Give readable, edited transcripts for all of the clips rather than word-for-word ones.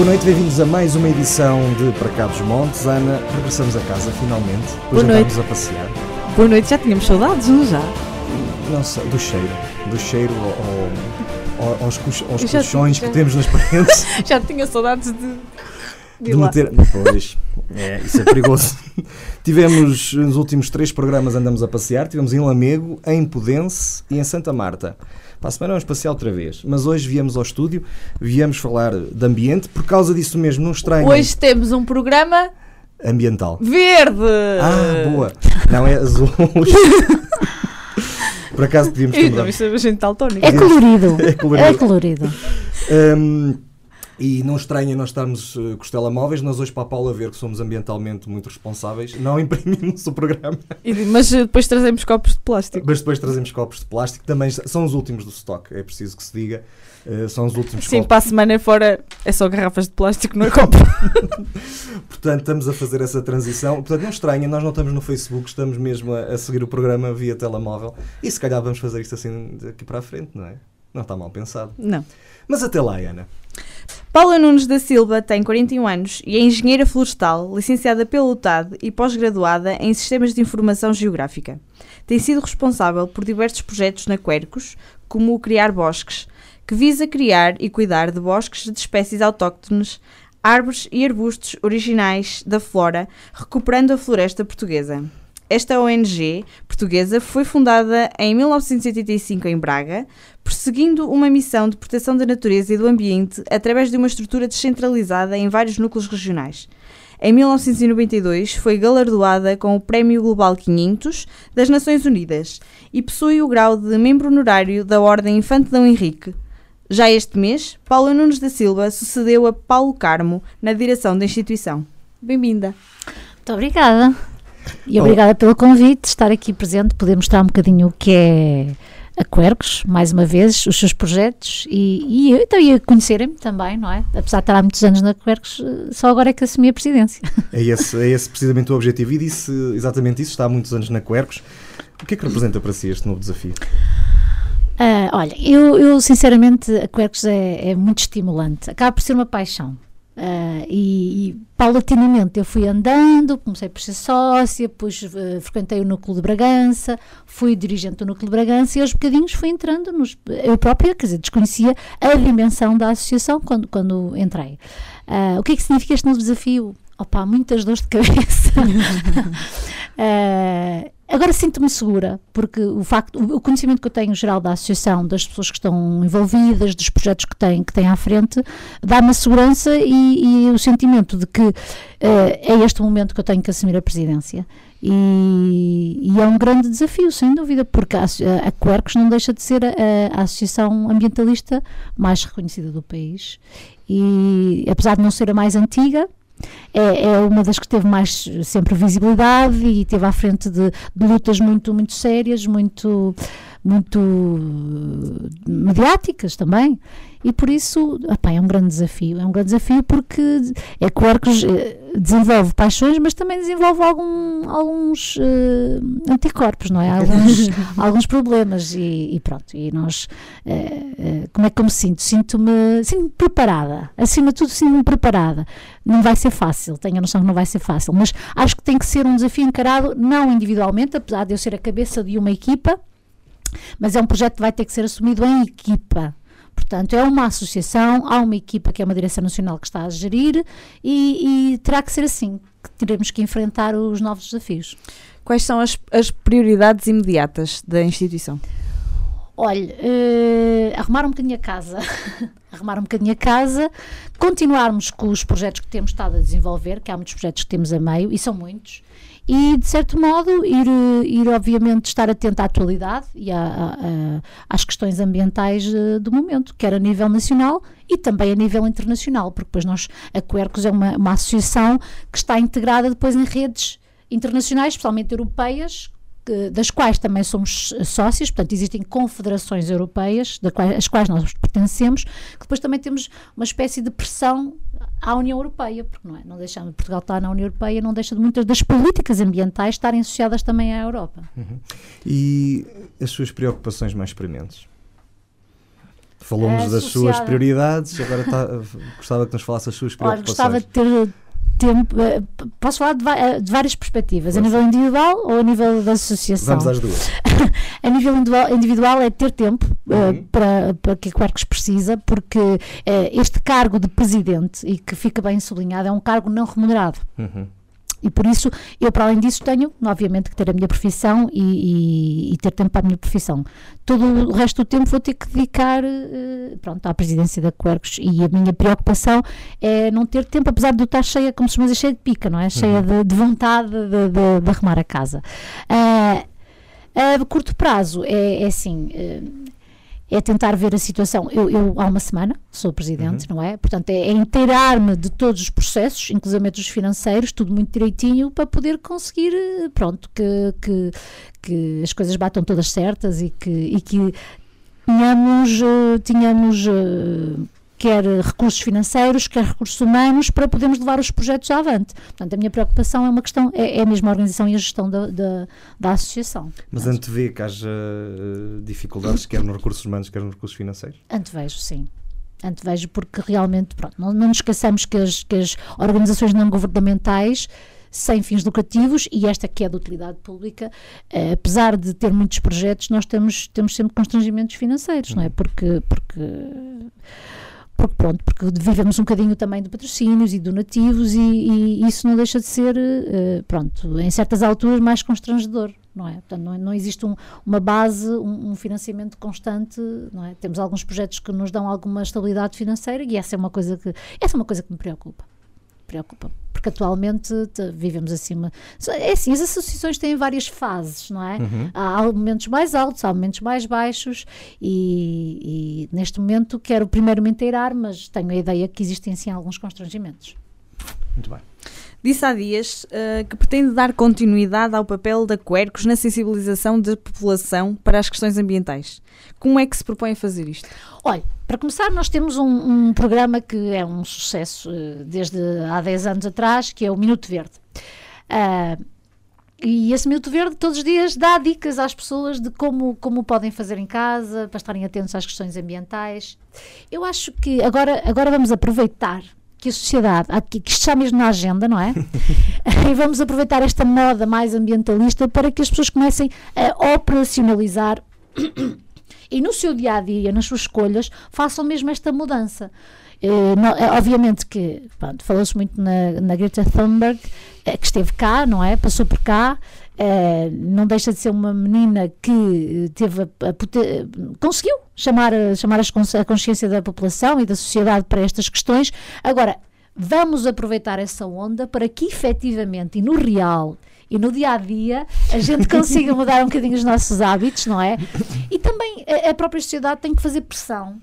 Boa noite, bem-vindos a mais uma edição de Trás-os-Montes. Ana, regressamos a casa finalmente, depois andamos a passear. Boa noite, já tínhamos saudades, não já? Não sei, do cheiro aos colchões que temos nas paredes. Já tinha saudades de meter... Pois, isso é perigoso. Tivemos, nos últimos 3 programas andamos a passear, tivemos em Lamego, em Pudense e em Santa Marta. Para a semana vamos passear outra vez, mas hoje viemos ao estúdio, viemos falar de ambiente, por causa disso mesmo, não estranho. Hoje temos um programa... ambiental. Verde! Ah, boa! Não, é azul. Por acaso podíamos comprar. É colorido. É colorido. E não estranha nós estarmos com os telemóveis, nós hoje para a Paula ver que somos ambientalmente muito responsáveis, não imprimimos o programa. Mas depois trazemos copos de plástico. Também são os últimos do stock, é preciso que se diga. São os últimos. Sim, copos. Para a semana fora é só garrafas de plástico, não é copo. Portanto, estamos a fazer essa transição. Portanto, não estranha, nós não estamos no Facebook, estamos mesmo a seguir o programa via telemóvel. E se calhar vamos fazer isto assim daqui para a frente, não é? Não está mal pensado. Não. Mas até lá, Ana. Paula Nunes da Silva tem 41 anos e é engenheira florestal, licenciada pela UTAD e pós-graduada em Sistemas de Informação Geográfica. Tem sido responsável por diversos projetos na Quercus, como o Criar Bosques, que visa criar e cuidar de bosques de espécies autóctones, árvores e arbustos originais da flora, recuperando a floresta portuguesa. Esta ONG portuguesa foi fundada em 1985 em Braga, perseguindo uma missão de proteção da natureza e do ambiente através de uma estrutura descentralizada em vários núcleos regionais. Em 1992 foi galardoada com o Prémio Global 500 das Nações Unidas e possui o grau de membro honorário da Ordem Infante D. Henrique. Já este mês, Paula Nunes da Silva sucedeu a Paulo Carmo na direção da instituição. Bem-vinda. Muito obrigada. E obrigada pelo convite, estar aqui presente, poder mostrar um bocadinho o que é a Quercus, mais uma vez, os seus projetos e eu então ia conhecerem-me também, não é? Apesar de estar há muitos anos na Quercus, só agora é que assumi a presidência. É esse precisamente o objetivo e disse exatamente isso, está há muitos anos na Quercus. O que é que representa para si este novo desafio? Olha, eu sinceramente a Quercus é muito estimulante, acaba por ser uma paixão. E paulatinamente eu fui andando, comecei por ser sócia, depois frequentei o Núcleo de Bragança, fui dirigente do Núcleo de Bragança e aos bocadinhos fui entrando nos, eu própria, quer dizer, desconhecia a dimensão da associação quando entrei. O que é que significa este novo desafio? Opa, muitas dores de cabeça. Agora sinto-me segura, porque o conhecimento que eu tenho geral da associação, das pessoas que estão envolvidas, dos projetos que têm à frente, dá-me a segurança e o sentimento de que é este o momento que eu tenho que assumir a presidência. E é um grande desafio, sem dúvida, porque a Quercus não deixa de ser a associação ambientalista mais reconhecida do país. E apesar de não ser a mais antiga, é uma das que teve mais sempre visibilidade e esteve à frente de lutas muito, muito sérias, muito, muito mediáticas também, e por isso é um grande desafio, porque é que o Quercus desenvolve paixões, mas também desenvolve alguns anticorpos, não é? Alguns problemas e pronto, e nós, como é que eu me sinto? Sinto-me preparada, acima de tudo sinto-me preparada, não vai ser fácil, tenho a noção que não vai ser fácil, mas acho que tem que ser um desafio encarado, não individualmente, apesar de eu ser a cabeça de uma equipa, mas é um projeto que vai ter que ser assumido em equipa. Portanto, é uma associação, há uma equipa que é uma direção nacional que está a gerir e terá que ser assim, que teremos que enfrentar os novos desafios. Quais são as prioridades imediatas da instituição? Olha, arrumar um bocadinho a casa, continuarmos com os projetos que temos estado a desenvolver, que há muitos projetos que temos a meio, e são muitos, e de certo modo ir obviamente estar atento à atualidade e às questões ambientais do momento, quer a nível nacional e também a nível internacional, porque depois a Quercus é uma associação que está integrada depois em redes internacionais, especialmente europeias, das quais também somos sócios, portanto existem confederações europeias às quais nós pertencemos, que depois também temos uma espécie de pressão à União Europeia, porque não deixamos, Portugal está na União Europeia, não deixa de muitas das políticas ambientais estarem associadas também à Europa. Uhum. E as suas preocupações mais prementes? Falou-nos das suas prioridades, agora gostava que nos falasse as suas preocupações. Gostava de ter tempo, posso falar de várias perspectivas, a nível individual ou a nível da associação? Vamos às duas. A nível individual é ter tempo para que a Quercus precisa, porque este cargo de presidente, e que fica bem sublinhado, é um cargo não remunerado. Uhum. E por isso, eu para além disso tenho, obviamente, que ter a minha profissão e ter tempo para a minha profissão. Todo o resto do tempo vou ter que dedicar, pronto, à presidência da Quercus, e a minha preocupação é não ter tempo, apesar de eu estar cheia, como se me diz, cheia de pica, não é? Cheia de vontade de arrumar a casa. A curto prazo é assim... É tentar ver a situação. Eu há uma semana sou presidente, não é? Portanto, é inteirar-me de todos os processos, inclusive dos financeiros, tudo muito direitinho, para poder conseguir, pronto, que as coisas batam todas certas e que tínhamos quer recursos financeiros, quer recursos humanos, para podermos levar os projetos avante. Portanto, a minha preocupação é uma questão, é a mesma organização e a gestão da associação. Mas antevê que haja dificuldades, quer nos recursos humanos, quer nos recursos financeiros? Antevejo, sim. Antevejo, porque realmente, pronto, não nos esqueçamos que as organizações não-governamentais, sem fins lucrativos, e esta que é de utilidade pública, apesar de ter muitos projetos, nós temos sempre constrangimentos financeiros, não é? Porque vivemos um bocadinho também de patrocínios e donativos e isso não deixa de ser, pronto, em certas alturas mais constrangedor, não é? Portanto, não existe uma base, um financiamento constante, não é? Temos alguns projetos que nos dão alguma estabilidade financeira e essa é uma coisa que me preocupa, porque atualmente vivemos acima. É assim, as associações têm várias fases, não é? Uhum. Há momentos mais altos, há momentos mais baixos e neste momento quero primeiro me inteirar, mas tenho a ideia que existem sim alguns constrangimentos. Muito bem. Disse há dias que pretende dar continuidade ao papel da Quercus na sensibilização da população para as questões ambientais. Como é que se propõe fazer isto? Olha, para começar, nós temos um programa que é um sucesso desde há 10 anos atrás, que é o Minuto Verde. E esse Minuto Verde todos os dias dá dicas às pessoas de como podem fazer em casa, para estarem atentos às questões ambientais. Eu acho que agora vamos aproveitar que a sociedade, que isto está mesmo na agenda, não é? E vamos aproveitar esta moda mais ambientalista para que as pessoas comecem a operacionalizar e no seu dia-a-dia, nas suas escolhas, façam mesmo esta mudança. Obviamente que, pronto, falou-se muito na Greta Thunberg, que esteve cá, não é? Passou por cá. Não deixa de ser uma menina que teve conseguiu chamar a consciência da população e da sociedade para estas questões. Agora, vamos aproveitar essa onda para que efetivamente e no real e no dia-a-dia a gente consiga mudar um bocadinho os nossos hábitos, não é? E também a própria sociedade tem que fazer pressão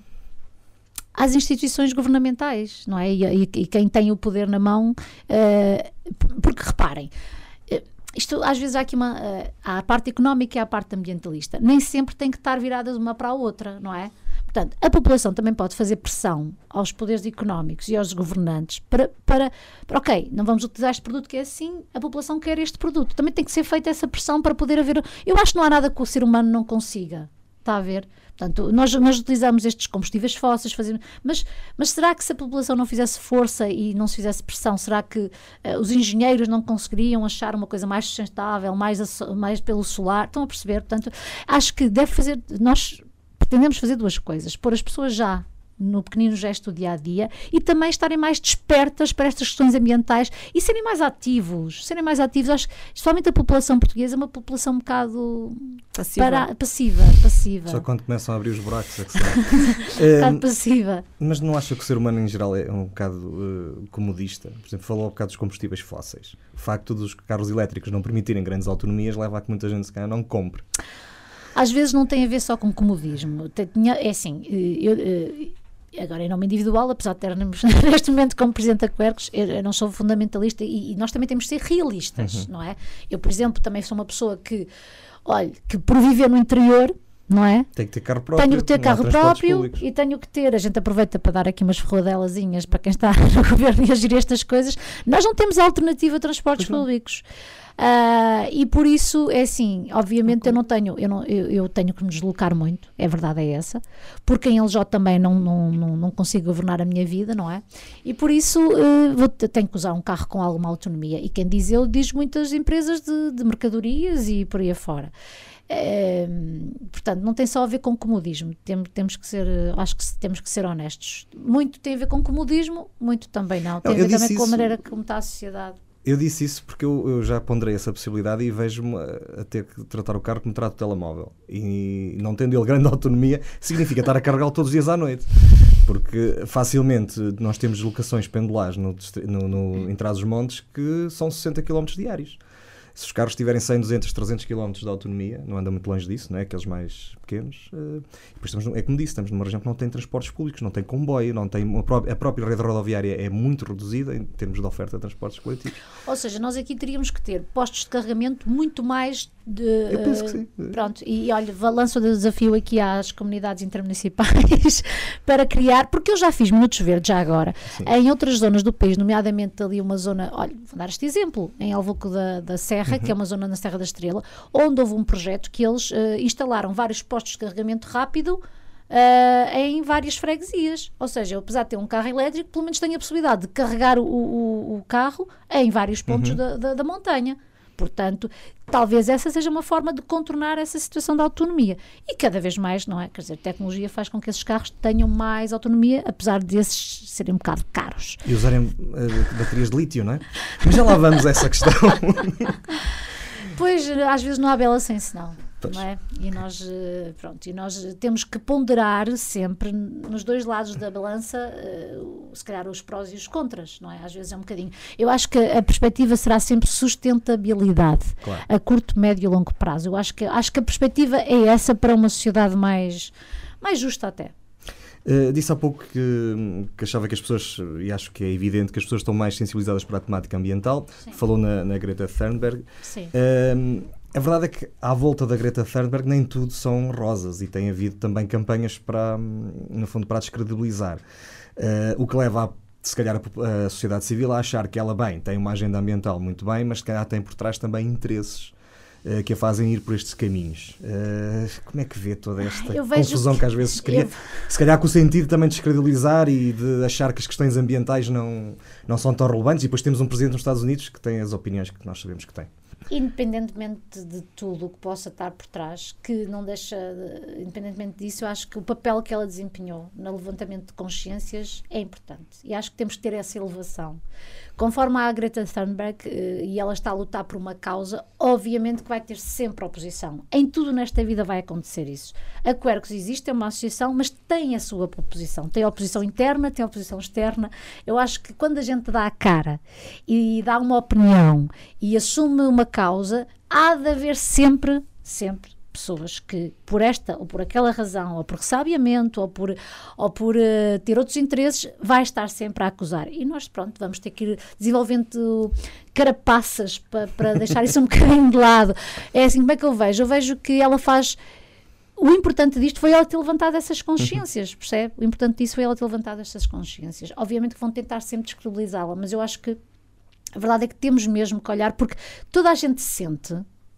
às instituições governamentais, não é? E quem tem o poder na mão, porque reparem, isto, às vezes há a parte económica e a parte ambientalista. Nem sempre tem que estar viradas uma para a outra, não é? Portanto, a população também pode fazer pressão aos poderes económicos e aos governantes para ok, não vamos utilizar este produto que é assim, a população quer este produto. Também tem que ser feita essa pressão para poder haver... Eu acho que não há nada que o ser humano não consiga. Está a ver? Portanto, nós utilizamos estes combustíveis fósseis, fazemos, mas será que se a população não fizesse força e não se fizesse pressão, será que os engenheiros não conseguiriam achar uma coisa mais sustentável, mais pelo solar? Estão a perceber? Portanto, acho que nós pretendemos fazer duas coisas, pôr as pessoas já no pequenino gesto do dia-a-dia e também estarem mais despertas para estas questões ambientais e serem mais ativos, acho que, especialmente a população portuguesa é uma população um bocado passiva. Só quando começam a abrir os buracos é que se um bocado passiva. Mas não acha que o ser humano em geral é um bocado comodista? Por exemplo, falou um bocado dos combustíveis fósseis. O facto dos carros elétricos não permitirem grandes autonomias leva a que muita gente se calhar não compre. Às vezes não tem a ver só com comodismo. É assim, agora, em nome individual, apesar de termos neste momento como Presidente da Quercus, eu não sou fundamentalista e nós também temos de ser realistas, não é? Eu, por exemplo, também sou uma pessoa que, olha, que por viver no interior, não é? Tem que ter carro próprio. Tenho que ter carro próprio e tenho que ter, a gente aproveita para dar aqui umas ferrodelazinhas para quem está no governo e a gerir estas coisas, nós não temos alternativa a transportes públicos. E por isso é assim, obviamente eu não tenho, eu tenho que me deslocar muito, é verdade é essa, porque em LJ também não consigo governar a minha vida, não é? E por isso tenho que usar um carro com alguma autonomia, e quem diz eu, diz muitas empresas de mercadorias e por aí afora. Portanto, não tem só a ver com comodismo, temos que ser, acho que temos que ser honestos. Muito tem a ver com comodismo, muito também não. Tem a ver também com a maneira como está a sociedade. Eu disse isso porque eu já ponderei essa possibilidade e vejo-me a ter que tratar o carro como trato o telemóvel. E não tendo ele grande autonomia, significa estar a carregá-lo todos os dias à noite. Porque facilmente nós temos locações pendulares em Trás-os-Montes que são 60 km diários. Se os carros tiverem 100, 200, 300 km de autonomia, não anda muito longe disso, não é? Aqueles mais pequenos. Depois é como disse, estamos numa região que não tem transportes públicos, não tem comboio, não tem a própria rede rodoviária é muito reduzida em termos de oferta de transportes coletivos. Ou seja, nós aqui teríamos que ter postos de carregamento muito mais... eu penso que sim. Pronto, e olha, lanço o desafio aqui às comunidades intermunicipais para criar, porque eu já fiz Minutos Verdes já agora, sim, em outras zonas do país, nomeadamente ali uma zona, olha, vou dar este exemplo, em Alvoco da Serra, que é uma zona na Serra da Estrela, onde houve um projeto que eles instalaram vários postos de carregamento rápido em várias freguesias. Ou seja, eu, apesar de ter um carro elétrico, pelo menos tenho a possibilidade de carregar o carro em vários pontos da montanha. Portanto, talvez essa seja uma forma de contornar essa situação da autonomia. E cada vez mais, não é? Quer dizer, a tecnologia faz com que esses carros tenham mais autonomia, apesar desses serem um bocado caros. E usarem baterias de lítio, não é? Mas já lá vamos a essa questão. Pois, às vezes não há bela sem sinal. Não é? E nós temos que ponderar sempre nos dois lados da balança, se calhar os prós e os contras, não é? Às vezes é um bocadinho. Eu acho que a perspectiva será sempre sustentabilidade, claro, a curto, médio e longo prazo. Eu acho que a perspectiva é essa para uma sociedade mais justa até. Disse há pouco que achava que as pessoas, e acho que é evidente que as pessoas estão mais sensibilizadas para a temática ambiental. Sim. Falou na Greta Thunberg. Sim. A verdade é que à volta da Greta Thunberg nem tudo são rosas e tem havido também campanhas para, no fundo, para descredibilizar, o que leva se calhar a sociedade civil a achar que ela, bem, tem uma agenda ambiental muito bem, mas se calhar tem por trás também interesses que a fazem ir por estes caminhos. Como é que vê toda esta confusão que às vezes se cria? Se calhar com o sentido também de descredibilizar e de achar que as questões ambientais não são tão relevantes, e depois temos um presidente nos Estados Unidos que tem as opiniões que nós sabemos que tem. Independentemente de tudo o que possa estar por trás, que não deixa, independentemente disso, eu acho que o papel que ela desempenhou no levantamento de consciências é importante. E acho que temos que ter essa elevação. Conforme a Greta Thunberg, e ela está a lutar por uma causa, obviamente que vai ter sempre oposição. Em tudo nesta vida vai acontecer isso. A Quercus existe, é uma associação, mas tem a sua oposição. Tem oposição interna, tem oposição externa. Eu acho que quando a gente dá a cara e dá uma opinião e assume uma causa, há de haver sempre pessoas que por esta ou por aquela razão, ou por ressabiamento, ou por ter outros interesses, vai estar sempre a acusar. E nós, pronto, vamos ter que ir desenvolvendo carapaças para deixar isso um bocadinho de lado. É assim, como é que eu vejo? Eu vejo que ela faz... O importante disto foi ela ter levantado essas consciências, percebe? O importante disso foi ela ter levantado essas consciências. Obviamente que vão tentar sempre descredibilizá-la, mas eu acho que a verdade é que temos mesmo que olhar, porque toda a gente sente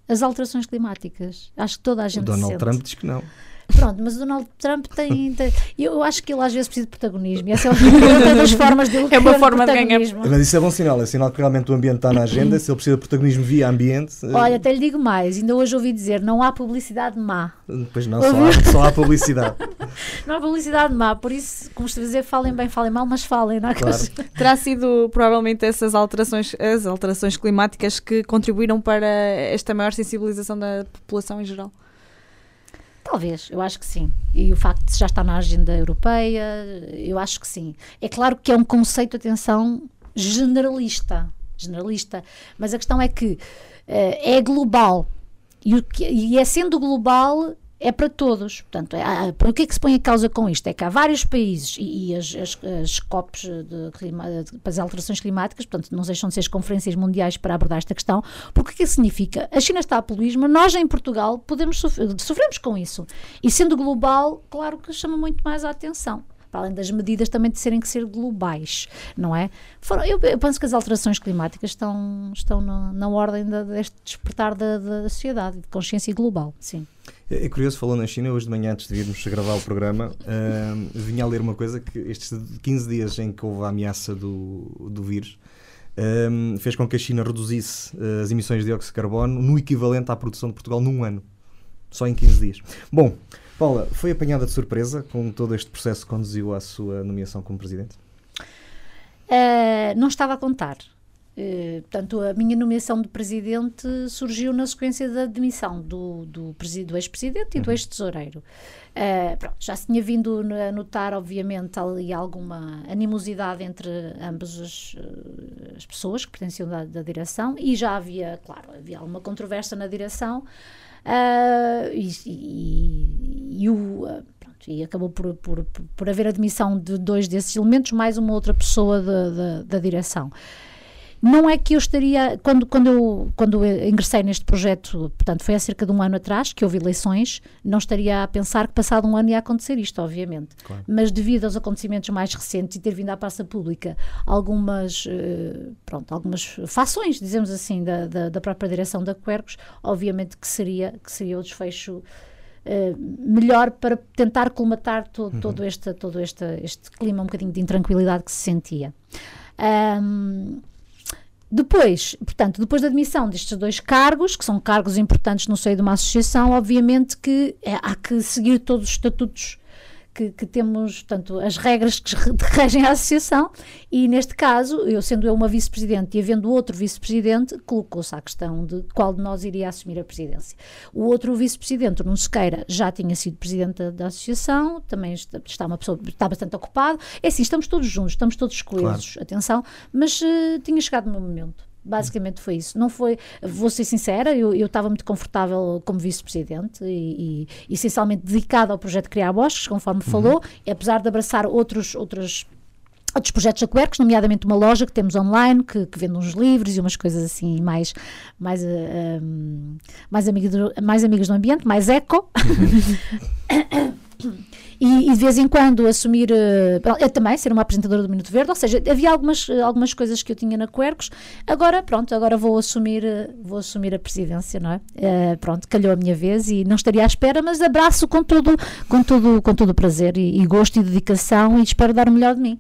as alterações climáticas. Acho que toda a gente sente. O Donald Trump diz que não. Pronto, mas o Donald Trump tem... Eu acho que ele às vezes precisa de protagonismo. E essa é uma das formas dele ter protagonismo. Mas isso é bom sinal. É sinal que realmente o ambiente está na agenda. Se ele precisa de protagonismo via ambiente... Olha, até lhe digo mais. Ainda hoje ouvi dizer, não há publicidade má. Pois não, só há publicidade. Não há publicidade má. Por isso, como estou a dizer, falem bem, falem mal, mas falem. Não é? Claro. Terá sido provavelmente essas alterações, as alterações climáticas que contribuíram para esta maior sensibilização da população em geral? Talvez, eu acho que sim. E o facto de já estar na agenda europeia, eu acho que sim. É claro que é um conceito, atenção, generalista, mas a questão é que é global. E é sendo global é para todos. Portanto, o que é que se põe a causa com isto? É que há vários países e as COPs para as alterações climáticas, portanto, não deixam de ser as conferências mundiais para abordar esta questão, porque o que significa? A China está a poluir, mas nós em Portugal sofremos com isso. E sendo global, claro que chama muito mais a atenção. Para além das medidas também de serem que ser globais, não é? Eu penso que as alterações climáticas estão na ordem deste despertar da sociedade, de consciência global, sim. É curioso, falou na China, hoje de manhã, antes de irmos gravar o programa, vinha a ler uma coisa que estes 15 dias em que houve a ameaça do vírus, fez com que a China reduzisse as emissões de dióxido de carbono no equivalente à produção de Portugal num ano, só em 15 dias. Bom, Paula, foi apanhada de surpresa com todo este processo que conduziu à sua nomeação como presidente? Não estava a contar. Portanto, a minha nomeação de presidente surgiu na sequência da demissão do ex-presidente e do ex-tesoureiro. Pronto, já se tinha vindo a notar, obviamente, ali alguma animosidade entre ambas as pessoas que pertenciam da direção e já havia alguma controvérsia na direção. E acabou por haver a demissão de dois desses elementos, mais uma outra pessoa da direção. Não é que eu estaria... Quando eu ingressei neste projeto, portanto, foi há cerca de um ano atrás, que houve eleições, não estaria a pensar que passado um ano ia acontecer isto, obviamente. Claro. Mas devido aos acontecimentos mais recentes e ter vindo à praça pública algumas fações, dizemos assim, da própria direção da Quercus, obviamente que seria o desfecho... melhor para tentar colmatar todo este clima um bocadinho de intranquilidade que se sentia. Depois da admissão destes dois cargos, que são cargos importantes no seio de uma associação, obviamente que há que seguir todos os estatutos que temos, portanto, as regras que regem a associação, e neste caso, sendo eu uma vice-presidente e havendo outro vice-presidente, colocou-se à questão de qual de nós iria assumir a presidência. O outro vice-presidente, Bruno Siqueira, já tinha sido presidente da associação, também está bastante ocupado. É assim, estamos todos juntos, estamos todos coesos, claro. Atenção, mas tinha chegado o meu momento. Basicamente foi isso. Não foi, vou ser sincera, eu estava muito confortável como vice-presidente e essencialmente dedicada ao projeto Criar Bosques, conforme falou, e apesar de abraçar outros projetos da Quercus, nomeadamente uma loja que temos online, que vende uns livros e umas coisas assim mais amigas do ambiente, mais eco. E de vez em quando assumir, eu também ser uma apresentadora do Minuto Verde, ou seja, havia algumas coisas que eu tinha na Quercus. Agora, pronto, vou assumir a presidência, não é? Pronto, calhou a minha vez e não estaria à espera, mas abraço com todo prazer e gosto e dedicação e espero dar o melhor de mim.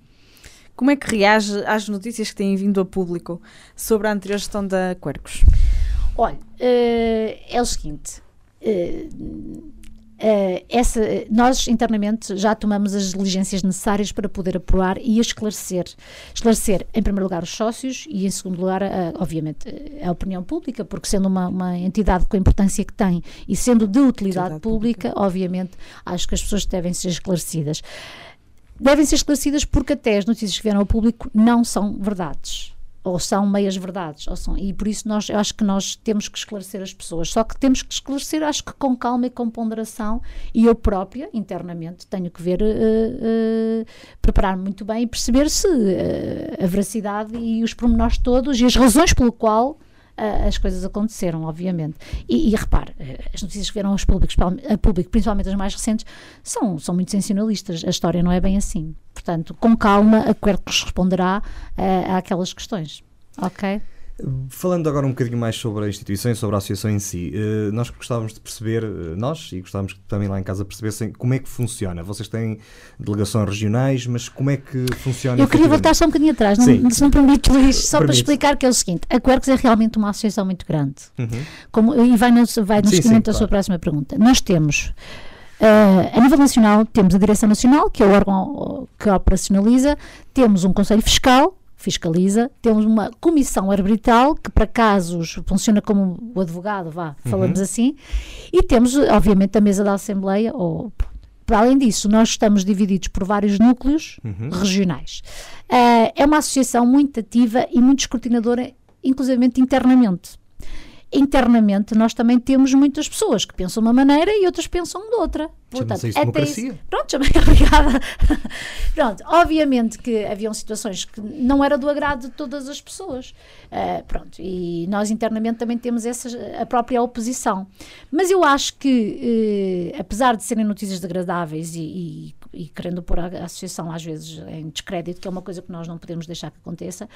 Como é que reage às notícias que têm vindo a público sobre a anterior gestão da Quercus? Olha, é o seguinte... nós internamente já tomamos as diligências necessárias para poder apurar e esclarecer em primeiro lugar os sócios e em segundo lugar obviamente a opinião pública, porque sendo uma entidade com a importância que tem e sendo de utilidade pública, obviamente acho que as pessoas devem ser esclarecidas porque até as notícias que vieram ao público não são verdades ou são meias verdades, e por isso eu acho que nós temos que esclarecer as pessoas, só que temos que esclarecer, acho que com calma e com ponderação, e eu própria, internamente, tenho que ver, preparar-me muito bem e perceber se a veracidade e os pormenores todos e as razões pelo qual as coisas aconteceram, obviamente. E repare, as notícias que vieram a público, principalmente as mais recentes, são muito sensacionalistas. A história não é bem assim. Portanto, com calma, a Quercus responderá àquelas questões. Ok? Falando agora um bocadinho mais sobre a instituição e sobre a associação em si, nós gostávamos de perceber, e gostávamos que também lá em casa percebessem como é que funciona. Vocês têm delegações regionais, mas como é que funciona? Eu queria voltar só um bocadinho atrás, se não permite, Luís, só para explicar que é o seguinte, a Quercus é realmente uma associação muito grande. E vai no seguimento da sua próxima pergunta. Nós temos... a nível nacional temos a Direção Nacional, que é o órgão que operacionaliza, temos um Conselho Fiscal, fiscaliza, temos uma comissão arbitral, que para casos funciona como o advogado, falamos assim, e temos, obviamente, a mesa da Assembleia, para além disso, nós estamos divididos por vários núcleos regionais. É uma associação muito ativa e muito escrutinadora, inclusivamente internamente. internamente nós também temos muitas pessoas que pensam de uma maneira e outras pensam de outra. Portanto, isso até democracia. Isso, pronto, obrigada. Pronto, obviamente que haviam situações que não era do agrado de todas as pessoas. Pronto, e nós internamente também temos a própria oposição. Mas eu acho que, apesar de serem notícias degradáveis e querendo pôr a associação às vezes em descrédito, que é uma coisa que nós não podemos deixar que aconteça,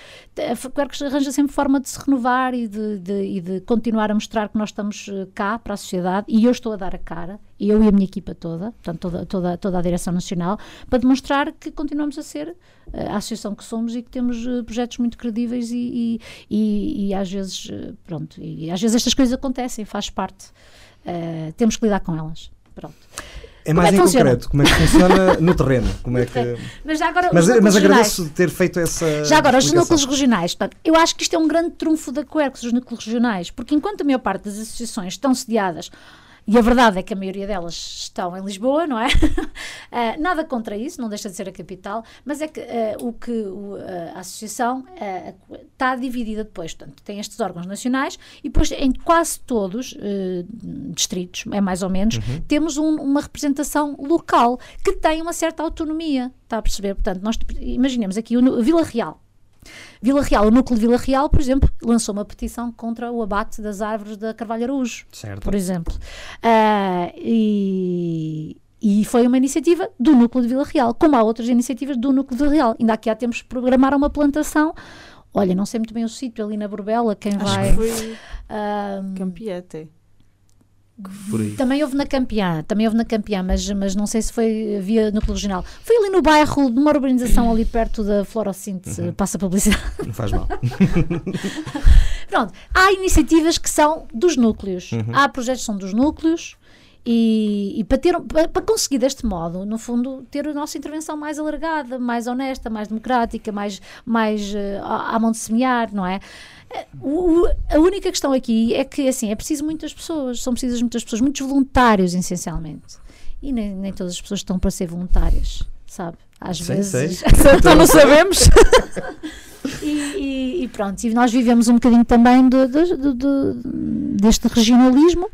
a Quercus arranja sempre forma de se renovar e de continuar a mostrar que nós estamos cá para a sociedade, e eu estou a dar a cara, eu e a minha equipa toda, portanto toda a direção nacional, para demonstrar que continuamos a ser a associação que somos e que temos projetos muito credíveis e às vezes, pronto, e às vezes estas coisas acontecem, faz parte, temos que lidar com elas, pronto. É mais em concreto, como é que funciona no terreno, como é que... Mas já agora, mas agradeço de ter feito essa... Já agora, os núcleos regionais, portanto, eu acho que isto é um grande trunfo da Quercus, os núcleos regionais, porque enquanto a maior parte das associações estão sediadas, e a verdade é que a maioria delas estão em Lisboa, não é? Nada contra isso, não deixa de ser a capital, mas é que a associação está dividida depois, portanto, tem estes órgãos nacionais e depois em quase todos distritos, é mais ou menos, temos uma representação local que tem uma certa autonomia, está a perceber? Portanto, nós imaginemos aqui o Vila Real. O núcleo de Vila Real, por exemplo, lançou uma petição contra o abate das árvores da Carvalho Araújo, por exemplo, e foi uma iniciativa do núcleo de Vila Real, como há outras iniciativas do núcleo de Vila Real. Ainda aqui há tempos programaram uma plantação, olha, não sei muito bem o sítio, ali na Borbela, quem acho vai... Acho que foi Campeã até. Também houve na Campeã, mas não sei se foi via núcleo regional. Foi ali no bairro, numa urbanização ali perto da Florossíntese, passa a publicidade. Não faz mal. Pronto, há iniciativas que são dos núcleos, há projetos que são dos núcleos. E para conseguir deste modo, no fundo, ter a nossa intervenção mais alargada, mais honesta, mais democrática, mais à mão de semear, não é? A única questão aqui é que, assim, é preciso muitas pessoas, são precisas muitas pessoas, muitos voluntários, essencialmente. E nem todas as pessoas estão para ser voluntárias, sabe? Às vezes... Então não sabemos... E pronto, e nós vivemos um bocadinho também deste regionalismo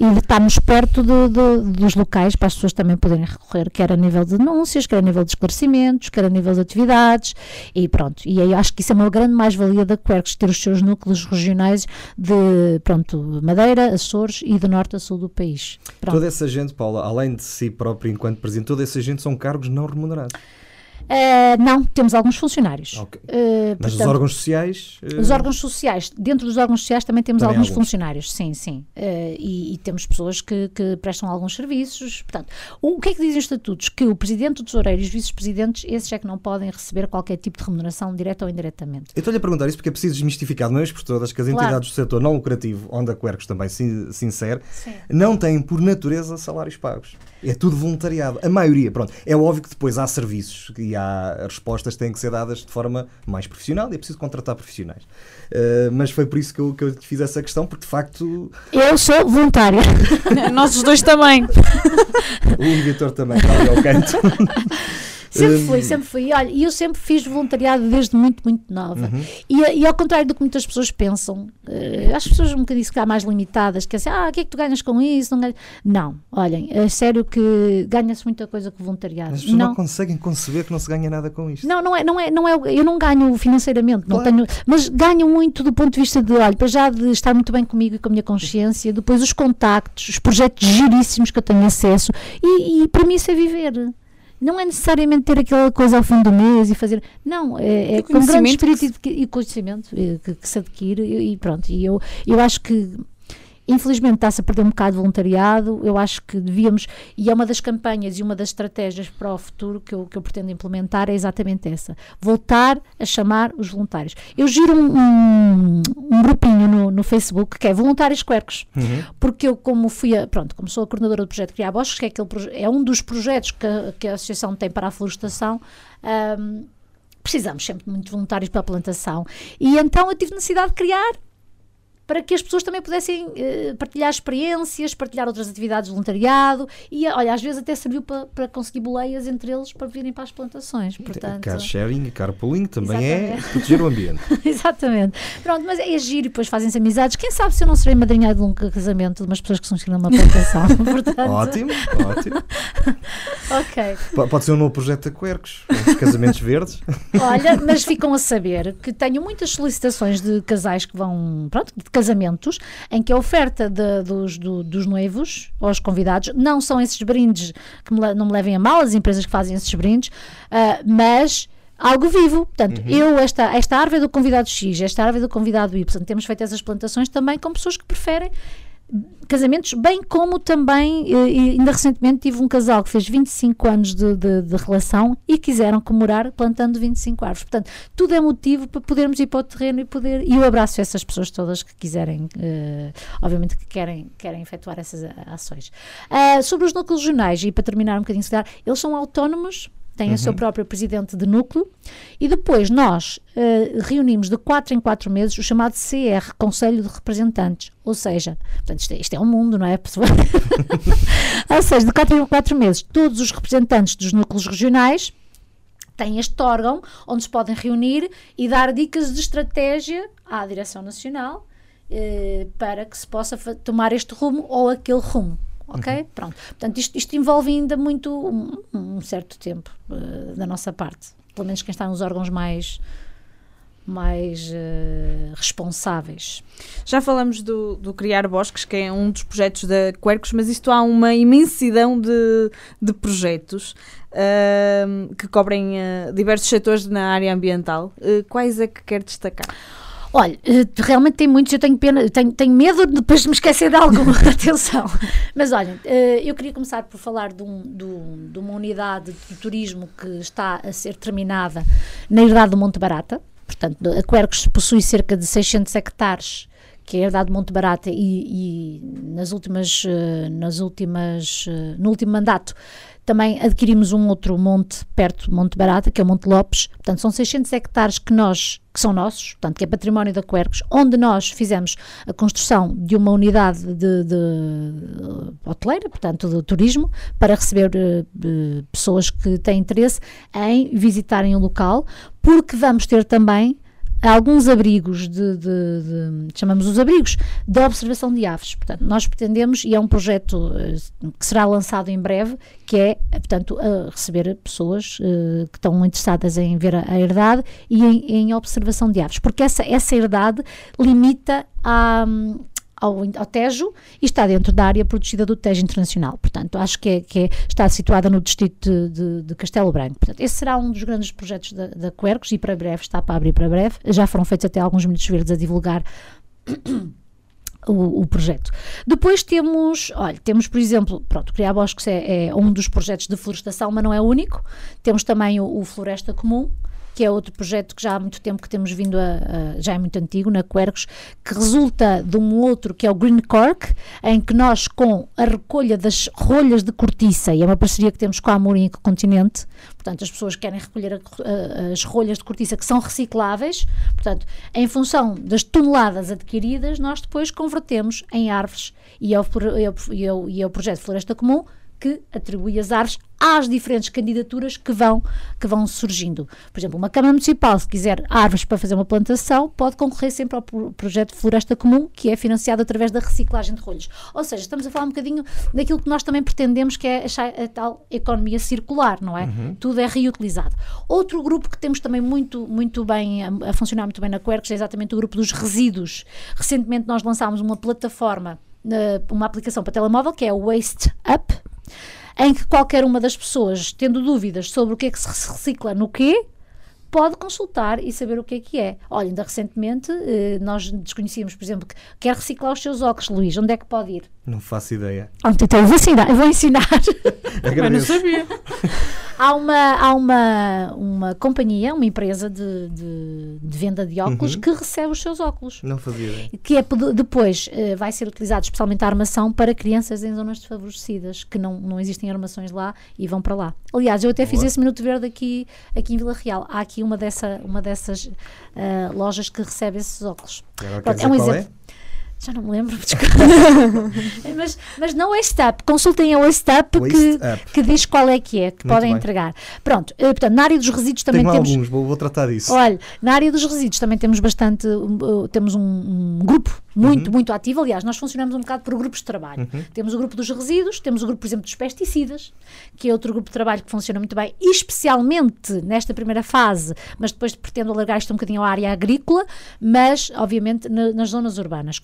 e de estarmos perto dos locais para as pessoas também poderem recorrer, quer a nível de denúncias, quer a nível de esclarecimentos, quer a nível de atividades, e pronto. E aí eu acho que isso é uma grande mais-valia da Quercus, ter os seus núcleos regionais de, pronto, Madeira, Açores e de norte a sul do país. Pronto. Toda essa gente, Paula, além de si própria enquanto presidente, toda essa gente são cargos não remunerados. Não, temos alguns funcionários. Okay. Mas portanto, os órgãos sociais? Os órgãos sociais, dentro dos órgãos sociais também temos alguns funcionários, sim. E temos pessoas que prestam alguns serviços. Portanto, o que é que dizem os estatutos? Que o presidente, o tesoureiro e os vice-presidentes, esses é que não podem receber qualquer tipo de remuneração, direta ou indiretamente. Eu estou-lhe a perguntar isso porque é preciso desmistificar de uma vez por todas que as entidades do setor não lucrativo, onde a Quercus também se insere, não têm por natureza salários pagos. É tudo voluntariado. A maioria, pronto. É óbvio que depois há serviços e há respostas que têm que ser dadas de forma mais profissional e é preciso contratar profissionais. Mas foi por isso que eu te fiz essa questão, porque de facto... Eu sou voluntária. Nós os dois também. O diretor também, está ali ao canto. Sempre fui. Olha, eu sempre fiz voluntariado desde muito, muito nova. E ao contrário do que muitas pessoas pensam, as pessoas um bocadinho se calhar mais limitadas, que é assim, o que é que tu ganhas com isso? Não ganhas... Não, olhem, é sério que ganha-se muita coisa com voluntariado. Mas as pessoas não conseguem conceber que não se ganha nada com isto. Não é, eu não ganho financeiramente, claro. Mas ganho muito do ponto de vista de, olha, para já de estar muito bem comigo e com a minha consciência, depois os contactos, os projetos giríssimos que eu tenho acesso, e para mim isso é viver. Não é necessariamente ter aquela coisa ao fim do mês e fazer... Não, é com grande espírito e conhecimento que se adquire e pronto. E eu acho que, infelizmente, está-se a perder um bocado de voluntariado. Eu acho que devíamos... E é uma das campanhas e uma das estratégias para o futuro que eu pretendo implementar é exatamente essa. Voltar a chamar os voluntários. Eu giro um grupinho no Facebook que é Voluntários Quercus. Porque eu, como sou a coordenadora do projeto Criar Bosques, que é um dos projetos que a associação tem para a florestação, precisamos sempre de muitos voluntários para a plantação. E então eu tive necessidade de criar para que as pessoas também pudessem partilhar experiências, partilhar outras atividades de voluntariado e, olha, às vezes até serviu para conseguir boleias entre eles para virem para as plantações. Portanto, car sharing, carpooling também exatamente. É proteger o ambiente. Exatamente. Pronto, mas é giro e depois fazem-se amizades. Quem sabe se eu não serei madrinha de um casamento de umas pessoas que são inscritas numa plantação. Portanto... Ótimo, ótimo. Ok. Pode ser um novo projeto da Quercus, casamentos verdes. Olha, mas ficam a saber que tenho muitas solicitações de casais que vão, pronto, de casamentos, em que a oferta dos noivos aos convidados, não são esses brindes, que não me levem a mal as empresas que fazem esses brindes, mas algo vivo. Portanto, eu, esta árvore do convidado X, esta árvore do convidado Y, temos feito essas plantações também com pessoas que preferem casamentos, bem como também, ainda recentemente tive um casal que fez 25 anos de relação e quiseram comemorar plantando 25 árvores. Portanto, tudo é motivo para podermos ir para o terreno e eu abraço essas pessoas todas que quiserem, obviamente que querem efetuar essas ações. Sobre os núcleos regionais, e para terminar um bocadinho, eles são autónomos, têm o seu próprio presidente de núcleo e depois nós reunimos de 4 em 4 meses o chamado CR, Conselho de Representantes, ou seja, portanto, isto é um mundo, não é, pessoal? Ou seja, de 4 em 4 meses todos os representantes dos núcleos regionais têm este órgão onde se podem reunir e dar dicas de estratégia à direção nacional para que se possa tomar este rumo ou aquele rumo. Ok? Pronto. Portanto, isto envolve ainda muito um certo tempo da nossa parte. Pelo menos quem está nos órgãos mais responsáveis. Já falamos do Criar Bosques, que é um dos projetos da Quercus, mas isto há uma imensidão de projetos que cobrem diversos setores na área ambiental. Quais é que quer destacar? Olha, realmente tem muitos, eu tenho pena, tenho medo de depois me esquecer de alguma, atenção. Mas olhem, eu queria começar por falar de uma unidade de turismo que está a ser terminada na Herdade do Monte Barata. Portanto, a Quercus possui cerca de 600 hectares, que é a Herdade do Monte Barata, e no último mandato também adquirimos um outro monte perto do Monte Barata, que é o Monte Lopes. Portanto, são 600 hectares que são nossos, portanto, que é património da Quercus, onde nós fizemos a construção de uma unidade de hoteleira, portanto, de turismo, para receber pessoas que têm interesse em visitarem o local, porque vamos ter também alguns abrigos, chamamos os abrigos, de observação de aves. Portanto, nós pretendemos, e é um projeto que será lançado em breve, que é, portanto, a receber pessoas que estão interessadas em ver a herdade e em observação de aves, porque essa herdade limita ao Tejo e está dentro da área protegida do Tejo Internacional. Portanto, acho que está situada no distrito de Castelo Branco. Portanto, esse será um dos grandes projetos da Quercus e para breve, está para abrir para breve. Já foram feitos até alguns minutos verdes a divulgar o projeto. Depois temos, por exemplo, pronto, Criar Bosques é um dos projetos de florestação, mas não é o único. Temos também o Floresta Comum, que é outro projeto que já há muito tempo que temos vindo já é muito antigo, na Quercus, que resulta de um outro que é o Green Cork, em que nós, com a recolha das rolhas de cortiça, e é uma parceria que temos com a Amorim e com o Continente, portanto as pessoas querem recolher as rolhas de cortiça que são recicláveis, portanto em função das toneladas adquiridas nós depois convertemos em árvores, e é o projeto Floresta Comum que atribui as árvores às diferentes candidaturas que vão surgindo. Por exemplo, uma Câmara Municipal, se quiser árvores para fazer uma plantação, pode concorrer sempre ao projeto Floresta Comum, que é financiado através da reciclagem de rolhos. Ou seja, estamos a falar um bocadinho daquilo que nós também pretendemos, que é a tal economia circular, não é? Tudo é reutilizado. Outro grupo que temos também muito, muito bem a funcionar muito bem na Quercus é exatamente o grupo dos resíduos. Recentemente nós lançámos uma plataforma, uma aplicação para telemóvel, que é o Waste Up, em que qualquer uma das pessoas, tendo dúvidas sobre o que é que se recicla no quê, pode consultar e saber o que é que é. Olha, ainda recentemente nós desconhecíamos, por exemplo, que quer reciclar os seus óculos, Luís, onde é que pode ir? Não faço ideia. Então eu vou ensinar. Agradeço. Mas não sabia. Há uma companhia, uma empresa de venda de óculos que recebe os seus óculos. Não fazia ideia. Que depois vai ser utilizado especialmente a armação para crianças em zonas desfavorecidas, que não existem armações lá e vão para lá. Aliás, eu até fiz esse Minuto Verde aqui em Vila Real. Há aqui uma dessas lojas que recebe esses óculos. Pronto, é um exemplo. É? Já não me lembro, desculpa. mas não é STAP, consultem a WhatsApp que diz qual é, que podem entregar. Pronto, portanto, na área dos resíduos também temos... alguns, vou tratar disso. Olha, na área dos resíduos também temos bastante, temos um grupo muito, muito ativo. Aliás, nós funcionamos um bocado por grupos de trabalho. Temos o grupo dos resíduos, temos o grupo, por exemplo, dos pesticidas, que é outro grupo de trabalho que funciona muito bem, especialmente nesta primeira fase, mas depois pretendo alargar isto um bocadinho à área agrícola, mas, obviamente, nas zonas urbanas.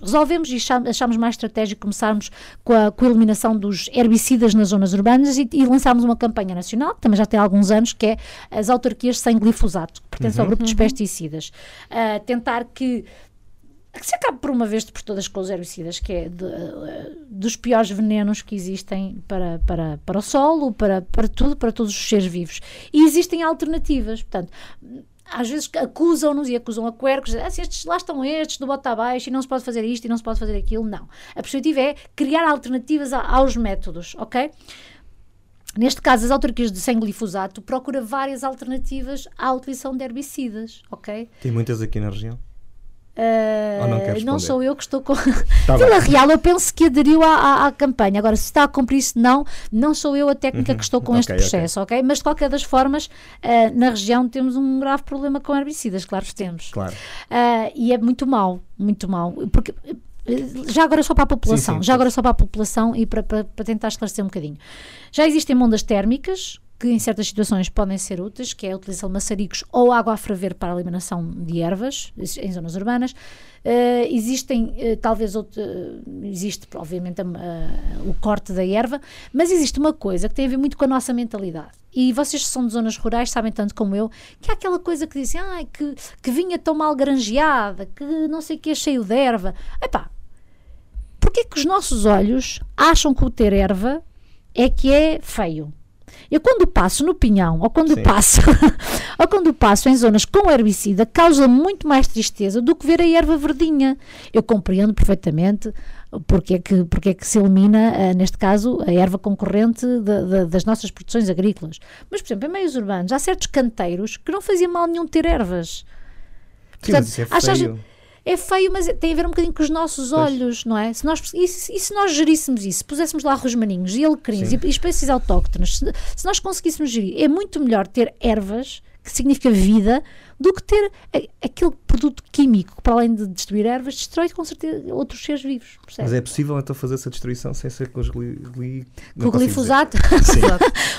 Resolvemos e achámos mais estratégico começarmos com a eliminação dos herbicidas nas zonas urbanas e lançámos uma campanha nacional, que também já tem alguns anos, que é as autarquias sem glifosato, que pertence ao grupo dos pesticidas. Tentar que se acabe por uma vez por todas com os herbicidas, que é dos piores venenos que existem para o solo, para todos os seres vivos. E existem alternativas, portanto... Às vezes acusam-nos e acusam a Quercus, estes, lá estão estes, do bota abaixo, e não se pode fazer isto, e não se pode fazer aquilo. Não. A perspectiva é criar alternativas aos métodos, ok? Neste caso, as autarquias de sem glifosato procuram várias alternativas à utilização de herbicidas, ok? Tem muitas aqui na região? Não sou eu que estou com... Vila Real, eu penso que aderiu à campanha. Agora, se está a cumprir isso, não sou eu a técnica que estou com este processo, ok? Mas, de qualquer das formas, na região temos um grave problema com herbicidas, claro que temos. Claro. E é muito mau, porque... Já agora só para a população, sim, já agora só para a população e para tentar esclarecer um bocadinho. Já existem ondas térmicas, que em certas situações podem ser úteis, que é a utilização de maçaricos ou água a ferver para a eliminação de ervas em zonas urbanas. Existe obviamente o corte da erva, mas existe uma coisa que tem a ver muito com a nossa mentalidade, e vocês que são de zonas rurais sabem tanto como eu, que há aquela coisa que dizem que vinha tão mal granjeada, que não sei o que é cheio de erva. Epá, porquê que os nossos olhos acham que o ter erva é que é feio? Eu quando passo no pinhão, ou quando passo em zonas com herbicida, causa muito mais tristeza do que ver a erva verdinha. Eu compreendo perfeitamente porque é que se elimina, neste caso, a erva concorrente das nossas produções agrícolas. Mas, por exemplo, em meios urbanos, há certos canteiros que não fazia mal nenhum ter ervas. Portanto, sim, mas isso é feio. É feio, mas tem a ver um bocadinho com os nossos olhos, não é? Se nós geríssemos isso, puséssemos lá rosmaninhos e alecrim e espécies autóctones, se nós conseguíssemos gerir, é muito melhor ter ervas, que significa vida, do que ter aquele produto químico que, para além de destruir ervas, destrói com certeza outros seres vivos. Percebe? Mas é possível então fazer essa destruição sem ser com os o glifosato? Sim.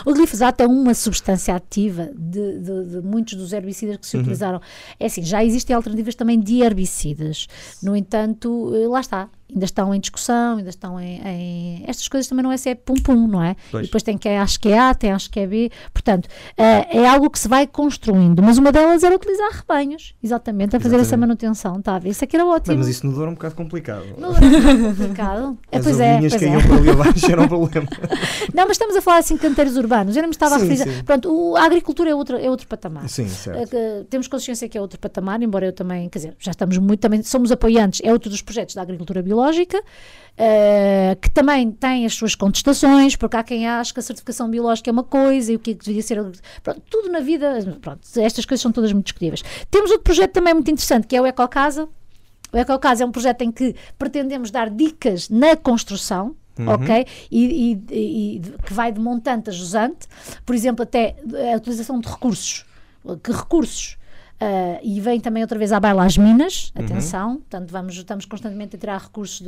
O glifosato é uma substância ativa de muitos dos herbicidas que se utilizaram. É assim, já existem alternativas também de herbicidas. No entanto, lá está. Ainda estão em discussão, ainda estão em... Estas coisas também não é se é pum-pum, não é? E depois tem que é, acho que é A, tem acho que é B. Portanto, é algo que se vai construindo. Mas uma delas era utilizar rebanhos, exatamente, a fazer essa manutenção. Tá? Isso aqui era ótimo. Mas isso no Douro é um bocado complicado. No Douro é um bocado complicado. Era um problema. Não, mas estamos a falar assim de canteiros urbanos. Eu não me estava a frisar. Pronto, a agricultura é outro patamar. Sim, certo. Temos consciência que é outro patamar, embora eu também, quer dizer, já estamos muito, também somos apoiantes, é outro dos projetos da agricultura biológica, que também tem as suas contestações, porque há quem acha que a certificação biológica é uma coisa e o que é que devia ser... Pronto, tudo na vida... Pronto, estas coisas são todas muito discutíveis. Temos outro projeto também muito interessante, que é o EcoCasa. O EcoCasa é um projeto em que pretendemos dar dicas na construção, ok? E que vai de montante a jusante. Por exemplo, até a utilização de recursos. Que recursos? E vem também outra vez à baila as minas, atenção, portanto estamos constantemente a tirar recursos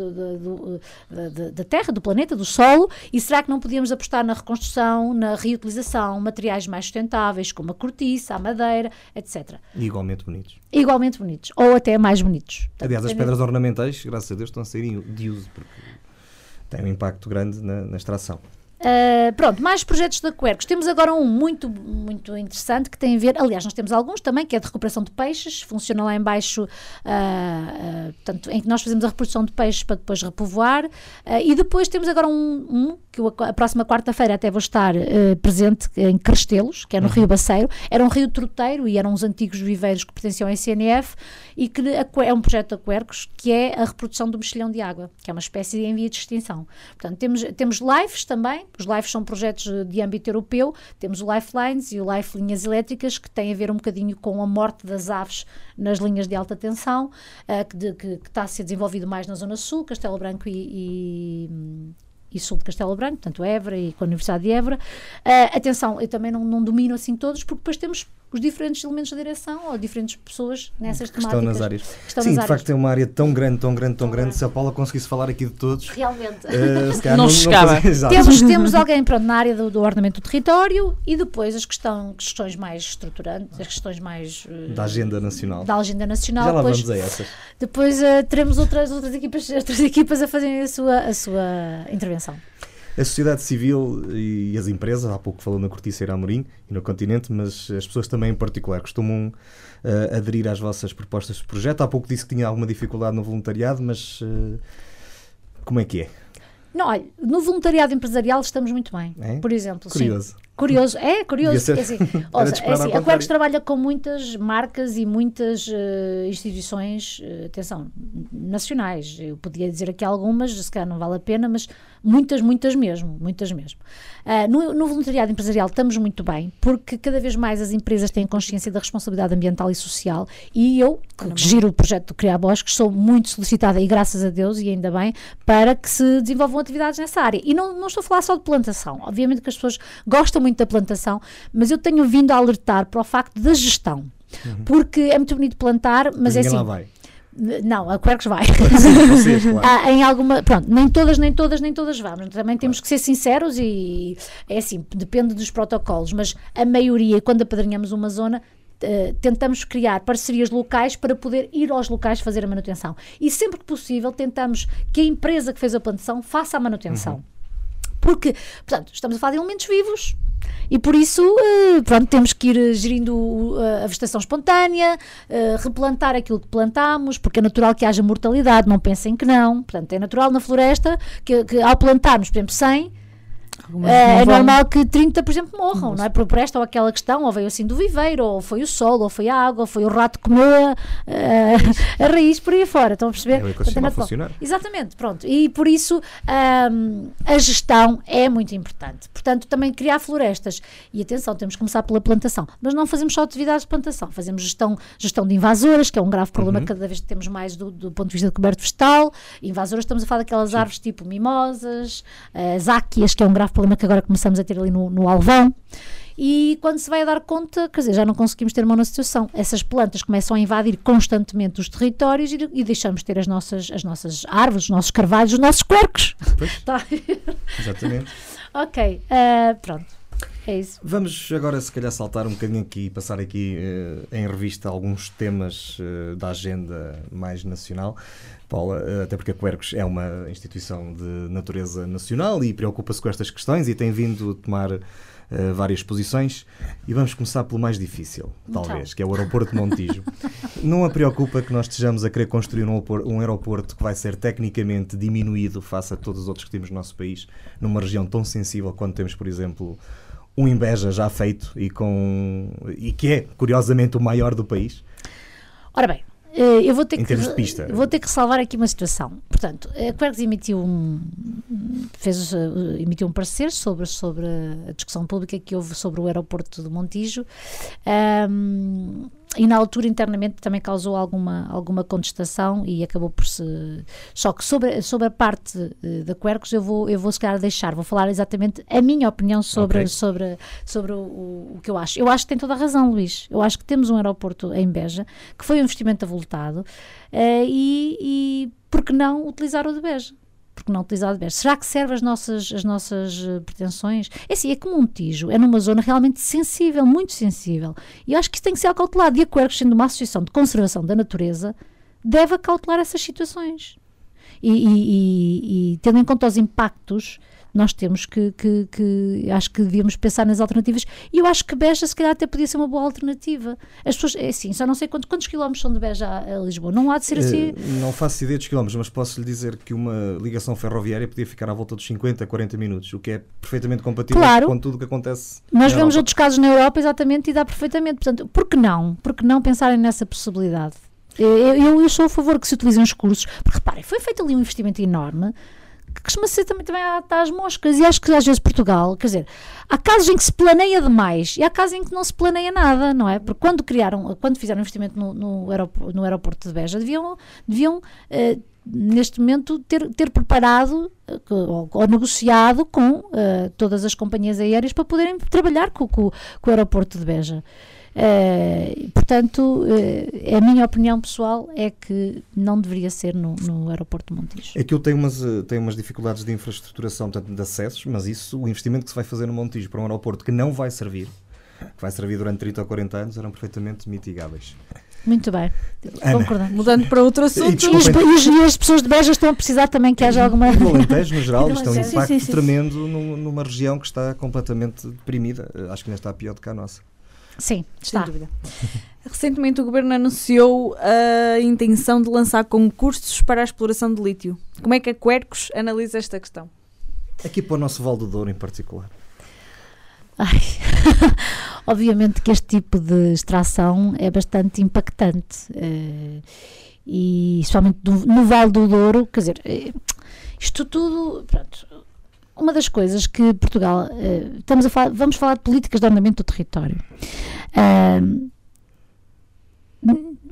da terra, do planeta, do solo, e será que não podíamos apostar na reconstrução, na reutilização, materiais mais sustentáveis, como a cortiça, a madeira, etc. E igualmente bonitos. Igualmente bonitos, ou até mais bonitos. Portanto, aliás, as pedras ornamentais, graças a Deus, estão a sair de uso, porque têm um impacto grande na extração. Pronto, mais projetos da Quercus. Temos agora um muito, muito interessante que tem a ver, aliás, nós temos alguns também, que é de recuperação de peixes, funciona lá em baixo, portanto, em que nós fazemos a reprodução de peixes para depois repovoar, e depois temos agora um que eu, a próxima quarta-feira até vou estar presente em Crestelos, que é no Rio Baceiro, era um rio troteiro e eram uns antigos viveiros que pertenciam à ICNF e que é um projeto da Quercus, que é a reprodução do mexilhão de água, que é uma espécie em via de extinção. Portanto, temos lives também, os lives são projetos de âmbito europeu, temos o Lifelines e o Life Linhas Elétricas, que tem a ver um bocadinho com a morte das aves nas linhas de alta tensão, que está a ser desenvolvido mais na Zona Sul, Castelo Branco e sul de Castelo Branco, portanto Évora e com a Universidade de Évora. Atenção, eu também não domino assim todos, porque depois temos os diferentes elementos da direção ou diferentes pessoas nessas temáticas. Estão nas áreas. Sim, de facto é uma área tão grande, tão grande, tão grande, se a Paula conseguisse falar aqui de todos. Realmente. Não chegava. Temos alguém, pronto, na área do ordenamento do território e depois as questões mais estruturantes, as questões mais... da agenda nacional. Da agenda nacional. Já lá vamos a essas. Depois teremos outras equipas a fazerem a sua intervenção. A sociedade civil e as empresas, há pouco falou na Corticeira Amorim e no Continente, mas as pessoas também em particular costumam aderir às vossas propostas de projeto. Há pouco disse que tinha alguma dificuldade no voluntariado, mas como é que é? Não, olha, no voluntariado empresarial estamos muito bem, é? Por exemplo. Curioso. Sim. Curioso, é curioso. Ser, assim, a Quercus trabalha com muitas marcas e muitas instituições, atenção, nacionais. Eu podia dizer aqui algumas, se calhar não vale a pena, mas muitas mesmo. No voluntariado empresarial estamos muito bem, porque cada vez mais as empresas têm consciência da responsabilidade ambiental e social, e eu, que giro o projeto do Criar Bosques, sou muito solicitada, e graças a Deus, e ainda bem, para que se desenvolvam atividades nessa área. E não estou a falar só de plantação, obviamente que as pessoas gostam muito da plantação, mas eu tenho vindo a alertar para o facto da gestão, porque é muito bonito plantar, mas é assim... Lá vai. Não, a Quercus vai. Sim, vocês, claro. Em alguma, pronto, nem todas vamos. Também temos que ser sinceros e é assim, depende dos protocolos, mas a maioria, quando apadrinhamos uma zona, tentamos criar parcerias locais para poder ir aos locais fazer a manutenção. E sempre que possível tentamos que a empresa que fez a plantação faça a manutenção. Porque, portanto, estamos a falar de elementos vivos e por isso, pronto, temos que ir gerindo a vegetação espontânea, replantar aquilo que plantamos, porque é natural que haja mortalidade, não pensem que não. Portanto, é natural na floresta que ao plantarmos, por exemplo, 100, é normal que 30, por exemplo, morram, não é? Por esta ou aquela questão, ou veio assim do viveiro, ou foi o sol, ou foi a água, ou foi o rato que comeu a raiz por aí fora. Estão a perceber? É o ecossistema a funcionar. Exatamente, pronto. E por isso a gestão é muito importante. Portanto, também criar florestas. E atenção, temos que começar pela plantação. Mas não fazemos só atividades de plantação, fazemos gestão de invasoras, que é um grave problema que cada vez temos mais do ponto de vista de coberto vegetal. Invasoras, estamos a falar daquelas árvores tipo mimosas, záquias, que é um grave problema que agora começamos a ter ali no Alvão, e quando se vai a dar conta, quer dizer, já não conseguimos ter mão na situação, essas plantas começam a invadir constantemente os territórios e deixamos de ter as nossas árvores, os nossos carvalhos, os nossos quercos. Tá. Exatamente. Ok, pronto, é isso. Vamos agora se calhar saltar um bocadinho aqui e passar aqui em revista alguns temas da agenda mais nacional. Paula, até porque a Quercus é uma instituição de natureza nacional e preocupa-se com estas questões e tem vindo a tomar várias posições, e vamos começar pelo mais difícil, talvez, que é o aeroporto de Montijo. Não a preocupa que nós estejamos a querer construir um aeroporto que vai ser tecnicamente diminuído face a todos os outros que temos no nosso país, numa região tão sensível quando temos, por exemplo, um em Beja já feito e que é, curiosamente, o maior do país? Ora bem, eu vou ter que salvar aqui uma situação. Portanto, a Quercus emitiu um parecer sobre a discussão pública que houve sobre o aeroporto de Montijo, e na altura internamente também causou alguma contestação e acabou por se... Só que sobre a parte da Quercus eu vou se calhar vou falar exatamente a minha opinião sobre o que eu acho. Eu acho que tem toda a razão, Luís. Eu acho que temos um aeroporto em Beja, que foi um investimento avultado, e por que não utilizar o de Beja? Porque não utilizado bem. Será que serve as nossas pretensões? É assim, é como um Montijo, é numa zona realmente sensível, muito sensível. E eu acho que isso tem que ser acautelado. E a Quercus, sendo uma associação de conservação da natureza, deve acautelar essas situações. E tendo em conta os impactos nós temos que acho que devíamos pensar nas alternativas, e eu acho que Beja se calhar até podia ser uma boa alternativa. As pessoas, é assim, só não sei quantos quilómetros são de Beja a Lisboa, não há de ser assim. Não faço ideia dos quilómetros, mas posso lhe dizer que uma ligação ferroviária podia ficar à volta dos 50, 40 minutos, o que é perfeitamente compatível, claro, com tudo o que acontece. Nós vemos outros casos na Europa, exatamente, e dá perfeitamente. Portanto, por que não? Por que não pensarem nessa possibilidade? Eu sou a favor que se utilizem os recursos, porque reparem, foi feito ali um investimento enorme que costuma ser também às moscas, e acho que às vezes Portugal, quer dizer, há casos em que se planeia demais e há casos em que não se planeia nada, não é? Porque quando fizeram investimento no aeroporto de Beja, deviam neste momento ter preparado ou negociado com todas as companhias aéreas para poderem trabalhar com o aeroporto de Beja. Portanto, a minha opinião pessoal é que não deveria ser no aeroporto de Montijo. Aquilo tem umas dificuldades de infraestruturação, portanto, de acessos, mas isso, o investimento que se vai fazer no Montijo para um aeroporto que não vai servir, que vai servir durante 30 ou 40 anos, eram perfeitamente mitigáveis. Muito bem, concordando. Mudando para outro assunto. E as pessoas de Beja estão a precisar também que haja alguma... O Alentejo, no geral, está um impacto tremendo numa região que está completamente deprimida. Acho que ainda está pior do que a nossa. Sim, está. Sem dúvida. Recentemente o Governo anunciou a intenção de lançar concursos para a exploração de lítio. Como é que a Quercus analisa esta questão? Aqui para o nosso Val do Douro em particular. Obviamente que este tipo de extração é bastante impactante. E somente no Val do Douro, quer dizer, isto tudo... Pronto, uma das coisas que Portugal... vamos falar de políticas de ordenamento do território.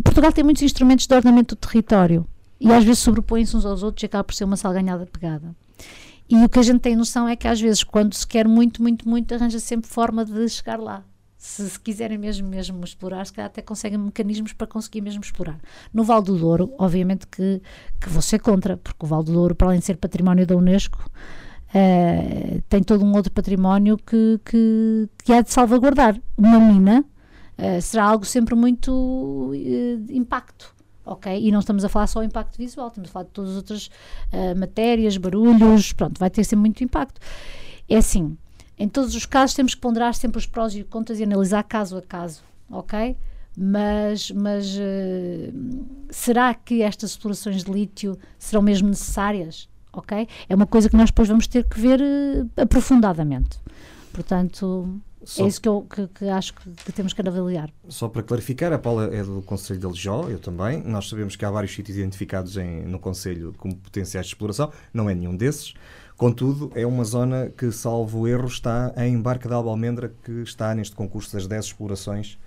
Portugal tem muitos instrumentos de ordenamento do território e às vezes sobrepõem-se uns aos outros e acaba por ser uma salganhada pegada. E o que a gente tem noção é que às vezes quando se quer muito, muito, muito, arranja sempre forma de chegar lá. Se quiserem mesmo explorar, se calhar até conseguem mecanismos para conseguir mesmo explorar. No Val do Douro, obviamente que vou ser contra, porque o Val do Douro, para além de ser património da Unesco, tem todo um outro património que é de salvaguardar. Uma mina será algo sempre muito impacto, ok? E não estamos a falar só impacto visual, estamos a falar de todas as outras matérias, barulhos, pronto, vai ter sempre muito impacto. É assim, em todos os casos temos que ponderar sempre os prós e os contras e analisar caso a caso, ok? Mas será que estas explorações de lítio serão mesmo necessárias? Okay? É uma coisa que nós depois vamos ter que ver aprofundadamente. Portanto, é isso que acho que temos que avaliar. Só para clarificar, a Paula é do Conselho de Aljó, eu também. Nós sabemos que há vários sítios identificados no Conselho como potenciais de exploração, não é nenhum desses. Contudo, é uma zona que, salvo erro, está em Barca da Albalmendra, que está neste concurso das 10 explorações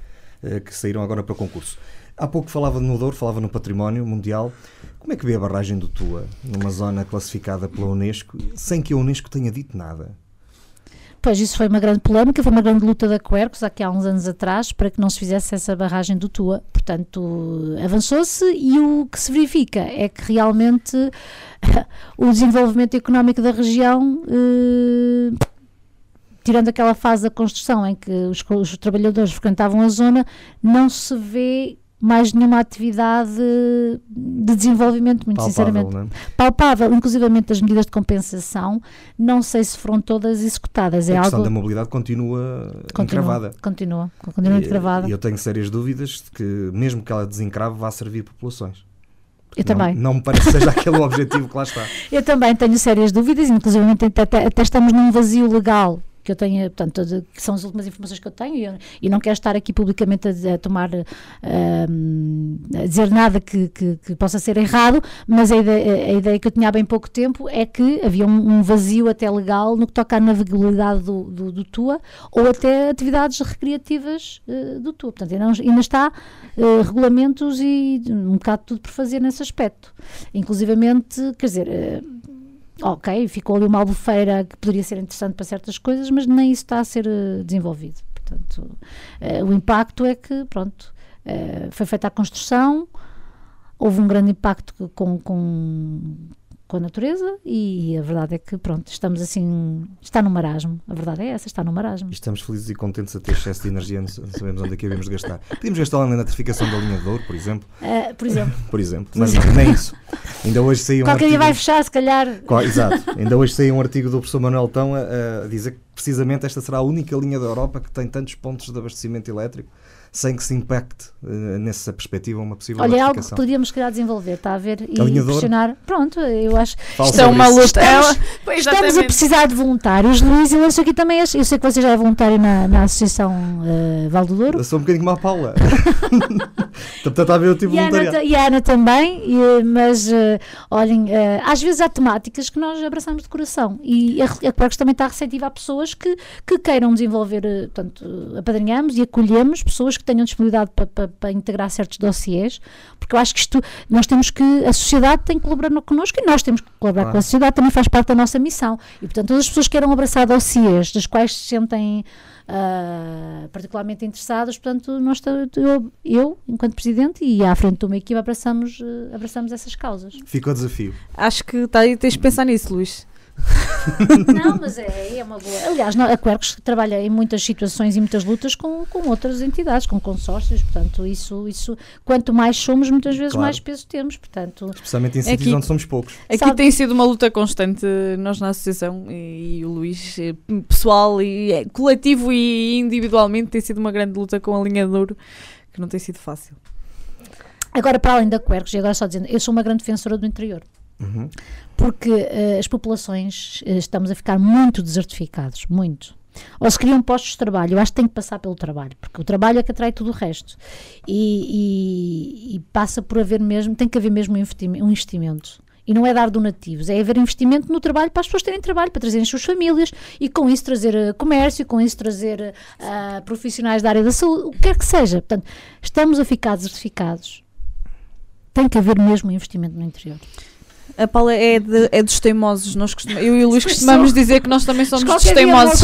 que saíram agora para o concurso. Há pouco falava no Douro, falava no património mundial. Como é que vê a barragem do Tua, numa zona classificada pela Unesco, sem que a Unesco tenha dito nada? Pois, isso foi uma grande polémica, foi uma grande luta da Quercus há uns anos atrás para que não se fizesse essa barragem do Tua. Portanto, avançou-se e o que se verifica é que realmente o desenvolvimento económico da região... Tirando aquela fase da construção em que os trabalhadores frequentavam a zona, não se vê mais nenhuma atividade de desenvolvimento, muito sinceramente. Palpável, não é? Palpável, inclusivamente as medidas de compensação, não sei se foram todas executadas. A questão da mobilidade continua encravada. Continua encravada. E eu tenho sérias dúvidas de que, mesmo que ela desencrave, vá servir populações. Eu também. Não me parece que seja aquele o objetivo que lá está. Eu também tenho sérias dúvidas, inclusivamente até estamos num vazio legal, que eu tenho, portanto, que são as últimas informações que eu tenho, e não quero estar aqui publicamente a dizer nada que possa ser errado, mas a ideia que eu tinha há bem pouco tempo é que havia um vazio até legal no que toca à navegabilidade do Tua, ou até atividades recreativas do Tua. Portanto, ainda está regulamentos e um bocado tudo por fazer nesse aspecto. Inclusivamente, quer dizer... Ok, ficou ali uma albufeira que poderia ser interessante para certas coisas, mas nem isso está a ser desenvolvido. Portanto, o impacto é que, pronto, foi feita a construção, houve um grande impacto com com a natureza, e a verdade é que, pronto, estamos assim, está no marasmo, a verdade é essa, está no marasmo. Estamos felizes e contentes a ter excesso de energia, não sabemos onde é que havemos de gastar. Podíamos gastá-la na eletrificação da linha de Douro, por exemplo. Por exemplo, mas nem isso. Ainda hoje saiu um artigo... dia vai fechar, se calhar. Exato, ainda hoje saiu um artigo do professor Manuel Tão a dizer que precisamente esta será a única linha da Europa que tem tantos pontos de abastecimento elétrico, sem que se impacte nessa perspectiva uma possível Olha, é algo que podíamos querer desenvolver, está a ver? E questionar. Pronto, eu acho que estamos a precisar de voluntários. Luís, eu acho que também acho. Eu sei que você já é voluntário na Associação Val do Douro. Eu sou um bocadinho como a Paula. Portanto, a ver o tipo de voluntariado. E a Ana também, mas olhem, às vezes há temáticas que nós abraçamos de coração, e a Quercus também está receptiva a pessoas que queiram desenvolver, portanto, apadrinhamos e acolhemos pessoas que tenham disponibilidade para integrar certos dossiês, porque eu acho que isto, nós temos que, a sociedade tem que colaborar connosco, e nós temos que colaborar com a sociedade, também faz parte da nossa missão, e portanto todas as pessoas queiram abraçar dossiês das quais se sentem particularmente interessadas, portanto nós, eu enquanto presidente e à frente de uma equipa, abraçamos essas causas. Fica o desafio. Acho que tens de pensar nisso, Luís. Não, mas é uma boa. Aliás, a Quercus trabalha em muitas situações e muitas lutas com outras entidades, com consórcios, portanto isso quanto mais somos, muitas vezes mais peso temos, portanto, especialmente em sítios onde somos poucos. Aqui tem sido uma luta constante, nós na associação, e o Luís, pessoal e coletivo e individualmente, tem sido uma grande luta com a linha de Douro, que não tem sido fácil. Agora, para além da Quercus, e agora só dizendo, eu sou uma grande defensora do interior. Uhum. Porque as populações estamos a ficar muito desertificados, muito. Ou se criam postos de trabalho, eu acho que tem que passar pelo trabalho, porque o trabalho é que atrai tudo o resto, e passa por haver mesmo, tem que haver mesmo um investimento. E não é dar donativos, é haver investimento no trabalho, para as pessoas terem trabalho, para trazerem as suas famílias, e com isso trazer comércio, com isso trazer profissionais da área da saúde, o que quer que seja. Portanto, estamos a ficar desertificados, tem que haver mesmo um investimento no interior. A Paula é dos teimosos. Eu e o Luís costumamos dizer que nós também somos dos teimosos.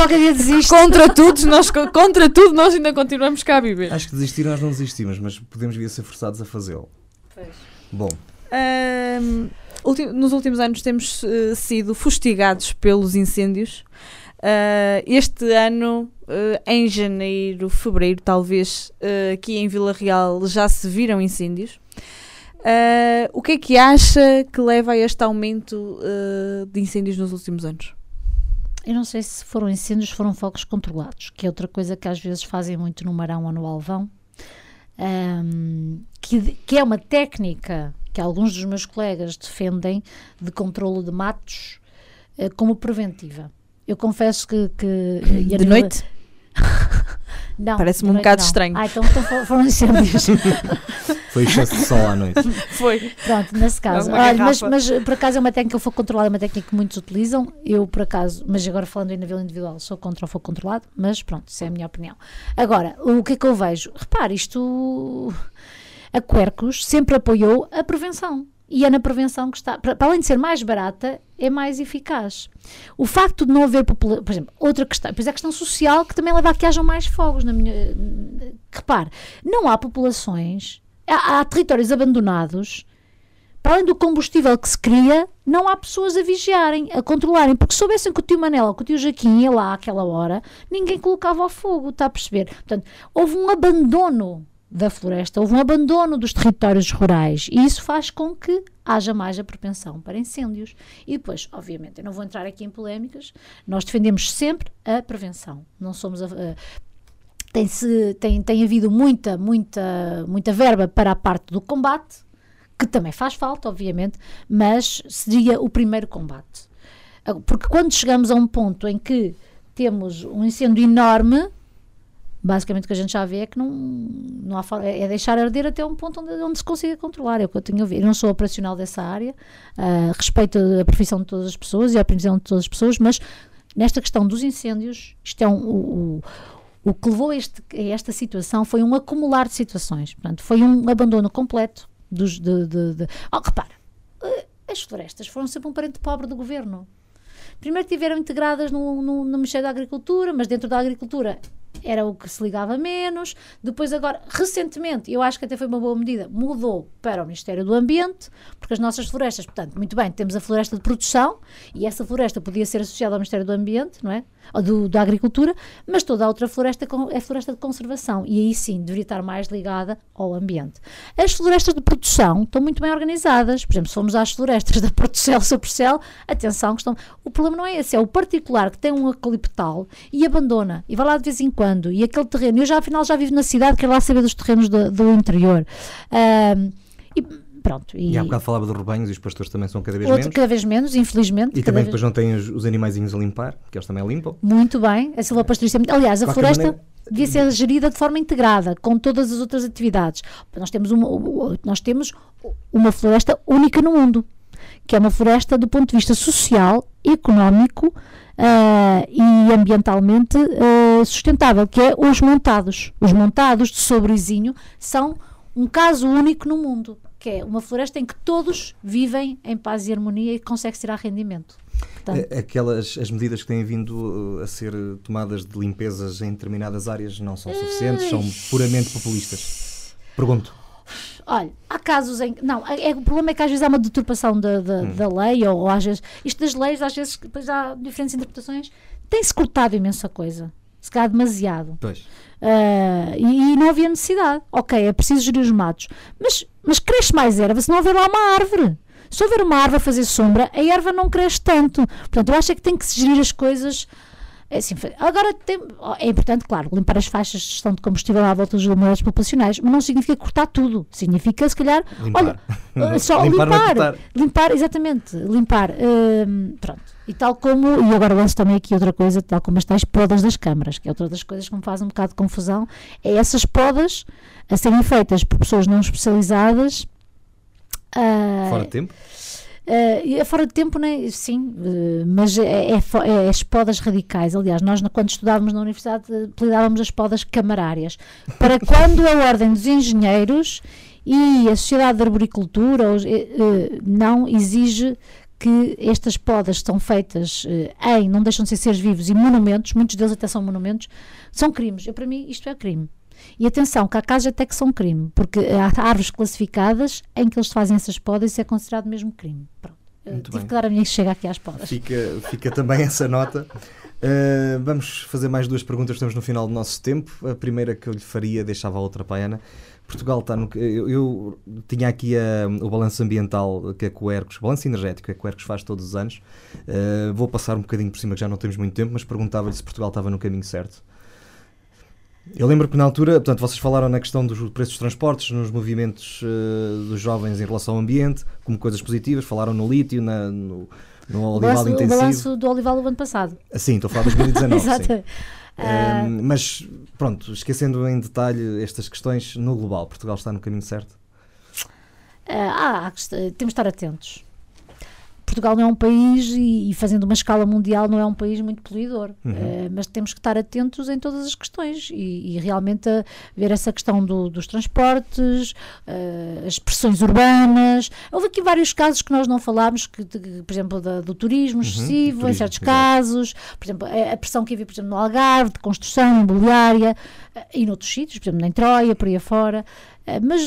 Contra tudo, nós ainda continuamos cá a viver. Acho que desistir nós não desistimos, mas podemos vir a ser forçados a fazê-lo. Bom. Nos últimos anos temos sido fustigados pelos incêndios. Este ano, em janeiro, fevereiro, talvez, aqui em Vila Real já se viram incêndios. O que é que acha que leva a este aumento de incêndios nos últimos anos? Eu não sei se foram incêndios, foram focos controlados, que é outra coisa que às vezes fazem muito no Marão ou no Alvão, que é uma técnica que alguns dos meus colegas defendem, de controlo de matos, como preventiva. Eu confesso que de noite? Não, parece-me um bocado estranho. Então foram incêndios. Foi excesso de sol à noite. Foi. Pronto, nesse caso. Olha, mas por acaso é uma técnica que foi controlada, é uma técnica que muitos utilizam. Eu, por acaso, mas agora falando em nível individual, sou contra o fogo controlado, mas pronto, isso é a minha opinião. Agora, o que é que eu vejo? Repare, a Quercus sempre apoiou a prevenção. E é na prevenção que está, para além de ser mais barata, é mais eficaz. O facto de não haver, por exemplo, outra questão, depois é a questão social, que também leva a que hajam mais fogos. Repare, não há populações, há territórios abandonados, para além do combustível que se cria, não há pessoas a vigiarem, a controlarem, porque se soubessem que o tio Manel ou que o tio Jaquim ia lá àquela hora, ninguém colocava ao fogo, está a perceber? Portanto, houve um abandono da floresta, houve um abandono dos territórios rurais, e isso faz com que haja mais a propensão para incêndios. E depois, obviamente, eu não vou entrar aqui em polémicas, nós defendemos sempre a prevenção, não somos tem havido muita verba para a parte do combate, que também faz falta, obviamente, mas seria o primeiro combate, porque quando chegamos a um ponto em que temos um incêndio enorme, basicamente o que a gente já vê é que não há forma, é deixar arder até um ponto onde se consiga controlar. É o que eu tenho a ver. Eu não sou operacional dessa área, respeito a profissão de todas as pessoas e a opinião de todas as pessoas, mas nesta questão dos incêndios, isto é o que levou a esta situação foi um acumular de situações. Portanto, foi um abandono completo dos. Oh, repara, as florestas foram sempre um parente pobre do governo. Primeiro tiveram integradas no Ministério da Agricultura, mas dentro da agricultura era o que se ligava menos. Depois agora, recentemente, eu acho que até foi uma boa medida, mudou para o Ministério do Ambiente, porque as nossas florestas, portanto, muito bem, temos a floresta de produção, e essa floresta podia ser associada ao Ministério do Ambiente, não é? Ou da Agricultura, mas toda a outra floresta é floresta de conservação, e aí sim, deveria estar mais ligada ao ambiente. As florestas de produção estão muito bem organizadas, por exemplo, se formos às florestas da Portocelo-Saporcelo, atenção, que estão... o problema não é esse, é o particular que tem um eucaliptal e abandona, e vai lá de vez em quando, e aquele terreno, eu já afinal já vivo na cidade, quero lá saber dos terrenos do interior. Pronto, e há bocado falava dos rebanhos e os pastores também são cada vez menos. Cada vez menos, infelizmente. E também depois não têm os animaizinhos a limpar, que eles também limpam. Muito bem, a silvopastorista. Aliás, a floresta devia ser gerida de forma integrada, com todas as outras atividades. Nós temos uma floresta única no mundo, que é uma floresta do ponto de vista social, económico e ambientalmente sustentável, que é os montados. Os montados de Sobrezinho são um caso único no mundo, que é uma floresta em que todos vivem em paz e harmonia e consegue tirar rendimento. Portanto, as medidas que têm vindo a ser tomadas de limpezas em determinadas áreas não são suficientes, são puramente populistas. Pergunto. Olha, há casos em que... Não, o problema é que às vezes há uma deturpação da lei, ou às vezes... Isto das leis, às vezes, depois há diferentes interpretações. Tem-se cortado imensa coisa. Se calhar demasiado. Pois. E não havia necessidade. Ok, é preciso gerir os matos. Mas cresce mais erva se não houver lá uma árvore. Se houver uma árvore a fazer sombra, a erva não cresce tanto. Portanto, eu acho que tem que se gerir as coisas... Assim, agora é importante, claro, limpar as faixas de gestão de combustível à volta dos limites populacionais, mas não significa cortar tudo, significa se calhar limpar. Olha, só limpar, exatamente, limpar, pronto, e tal como, e agora lanço também aqui outra coisa, tal como as tais podas das câmaras, que é outra das coisas que me faz um bocado de confusão, é essas podas a serem feitas por pessoas não especializadas fora de tempo. Fora de tempo, né? Sim, mas é as podas radicais. Aliás, nós quando estudávamos na universidade apelidávamos as podas camarárias. Para quando a Ordem dos Engenheiros e a Sociedade de Arboricultura não exige que estas podas são feitas não deixam de ser seres vivos e monumentos, muitos deles até são monumentos, são crimes. Para mim isto é crime. E atenção, que há casos até que são crime, porque há árvores classificadas em que eles fazem essas podas e isso é considerado mesmo crime. Pronto. Tive que dar a minha chega aqui às podas. Fica também essa nota. Vamos fazer mais duas perguntas, estamos no final do nosso tempo. A primeira que eu lhe faria deixava a outra para a Ana. Portugal está no... Eu tinha aqui o balanço ambiental que a Quercus, o balanço energético que a Quercus faz todos os anos. Vou passar um bocadinho por cima, que já não temos muito tempo, mas perguntava-lhe se Portugal estava no caminho certo. Eu lembro que na altura, portanto, vocês falaram na questão dos preços dos transportes, nos movimentos dos jovens em relação ao ambiente, como coisas positivas, falaram no lítio, no olival intensivo. O balanço do olival do ano passado. Sim, estou a falar de 2019, Exato. Mas, pronto, esquecendo em detalhe estas questões, no global, Portugal está no caminho certo? Temos de estar atentos. Portugal não é um país, e fazendo uma escala mundial, não é um país muito poluidor. Mas temos que estar atentos em todas as questões e realmente ver essa questão dos transportes, as pressões urbanas. Houve aqui vários casos que nós não falámos, por exemplo, do turismo excessivo, em certos casos. Por exemplo, a pressão que havia, por exemplo, no Algarve, de construção imobiliária e noutros sítios, por exemplo, na Troia, por aí afora. Mas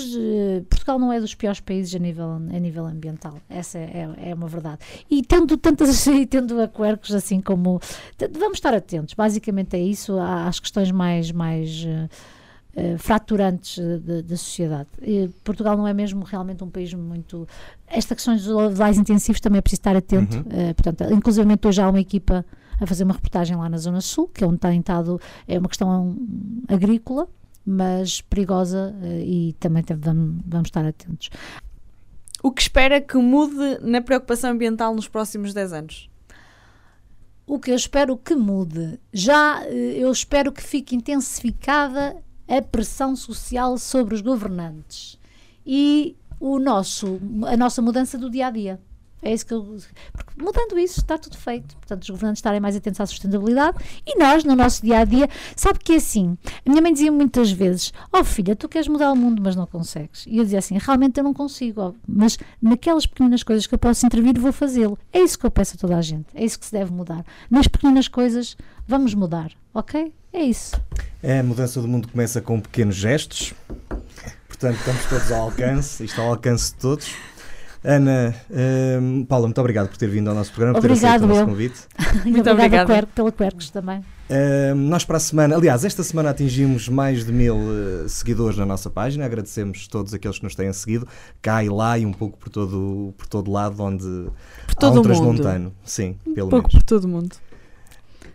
Portugal não é dos piores países a nível ambiental, essa é uma verdade, e tendo a Quercus assim como, vamos estar atentos, basicamente é isso, às questões mais fraturantes da sociedade. Portugal não é mesmo realmente um país muito... Estas questões dos olivais intensivos também é preciso estar atento, portanto, inclusivamente hoje há uma equipa a fazer uma reportagem lá na Zona Sul, que é onde tem estado, é uma questão agrícola, mas perigosa, e também vamos estar atentos. O que espera que mude na preocupação ambiental nos próximos 10 anos? O que eu espero que mude? Eu espero que fique intensificada a pressão social sobre os governantes e a nossa mudança do dia-a-dia. É isso que eu, porque mudando isso está tudo feito. Portanto, os governantes estarem mais atentos à sustentabilidade e nós, no nosso dia-a-dia, sabe que é assim, a minha mãe dizia muitas vezes, ó filha, tu queres mudar o mundo, mas não consegues. E eu dizia assim, realmente eu não consigo, mas naquelas pequenas coisas que eu posso intervir, vou fazê-lo. É isso que eu peço a toda a gente, é isso que se deve mudar. Nas pequenas coisas vamos mudar, ok? É isso. A mudança do mundo começa com pequenos gestos, portanto estamos todos ao alcance, isto ao alcance de todos. Ana, Paula, muito obrigado por ter vindo ao nosso programa, obrigado, por ter aceito o nosso convite. Muito obrigada pelo Quercus também. Nós para a semana, aliás, esta semana atingimos mais de 1000 seguidores na nossa página, agradecemos todos aqueles que nos têm seguido, cá e lá e um pouco por todo lado, onde há um transmontano. Sim, pelo menos. Um pouco por todo o mundo.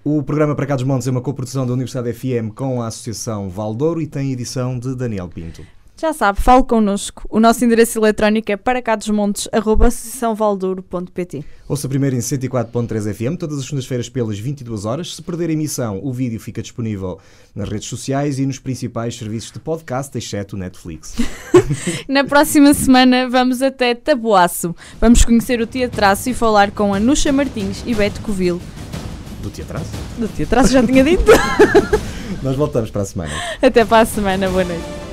O programa Para Cá dos Montes é uma coprodução da Universidade FM com a Associação Vale Douro e tem edição de Daniel Pinto. Já sabe, fale connosco. O nosso endereço eletrónico é paracadosmontes@associaçãovaldouro.pt. Ouça primeiro em 104.3 FM, todas as segundas-feiras pelas 22 horas. Se perder a emissão, o vídeo fica disponível nas redes sociais e nos principais serviços de podcast, exceto o Netflix. Na próxima semana vamos até Taboaço. Vamos conhecer o Teatraço e falar com Anuxa Martins e Beto Covil. Do Teatraço? Do Teatraço, já tinha dito. Nós voltamos para a semana. Até para a semana, boa noite.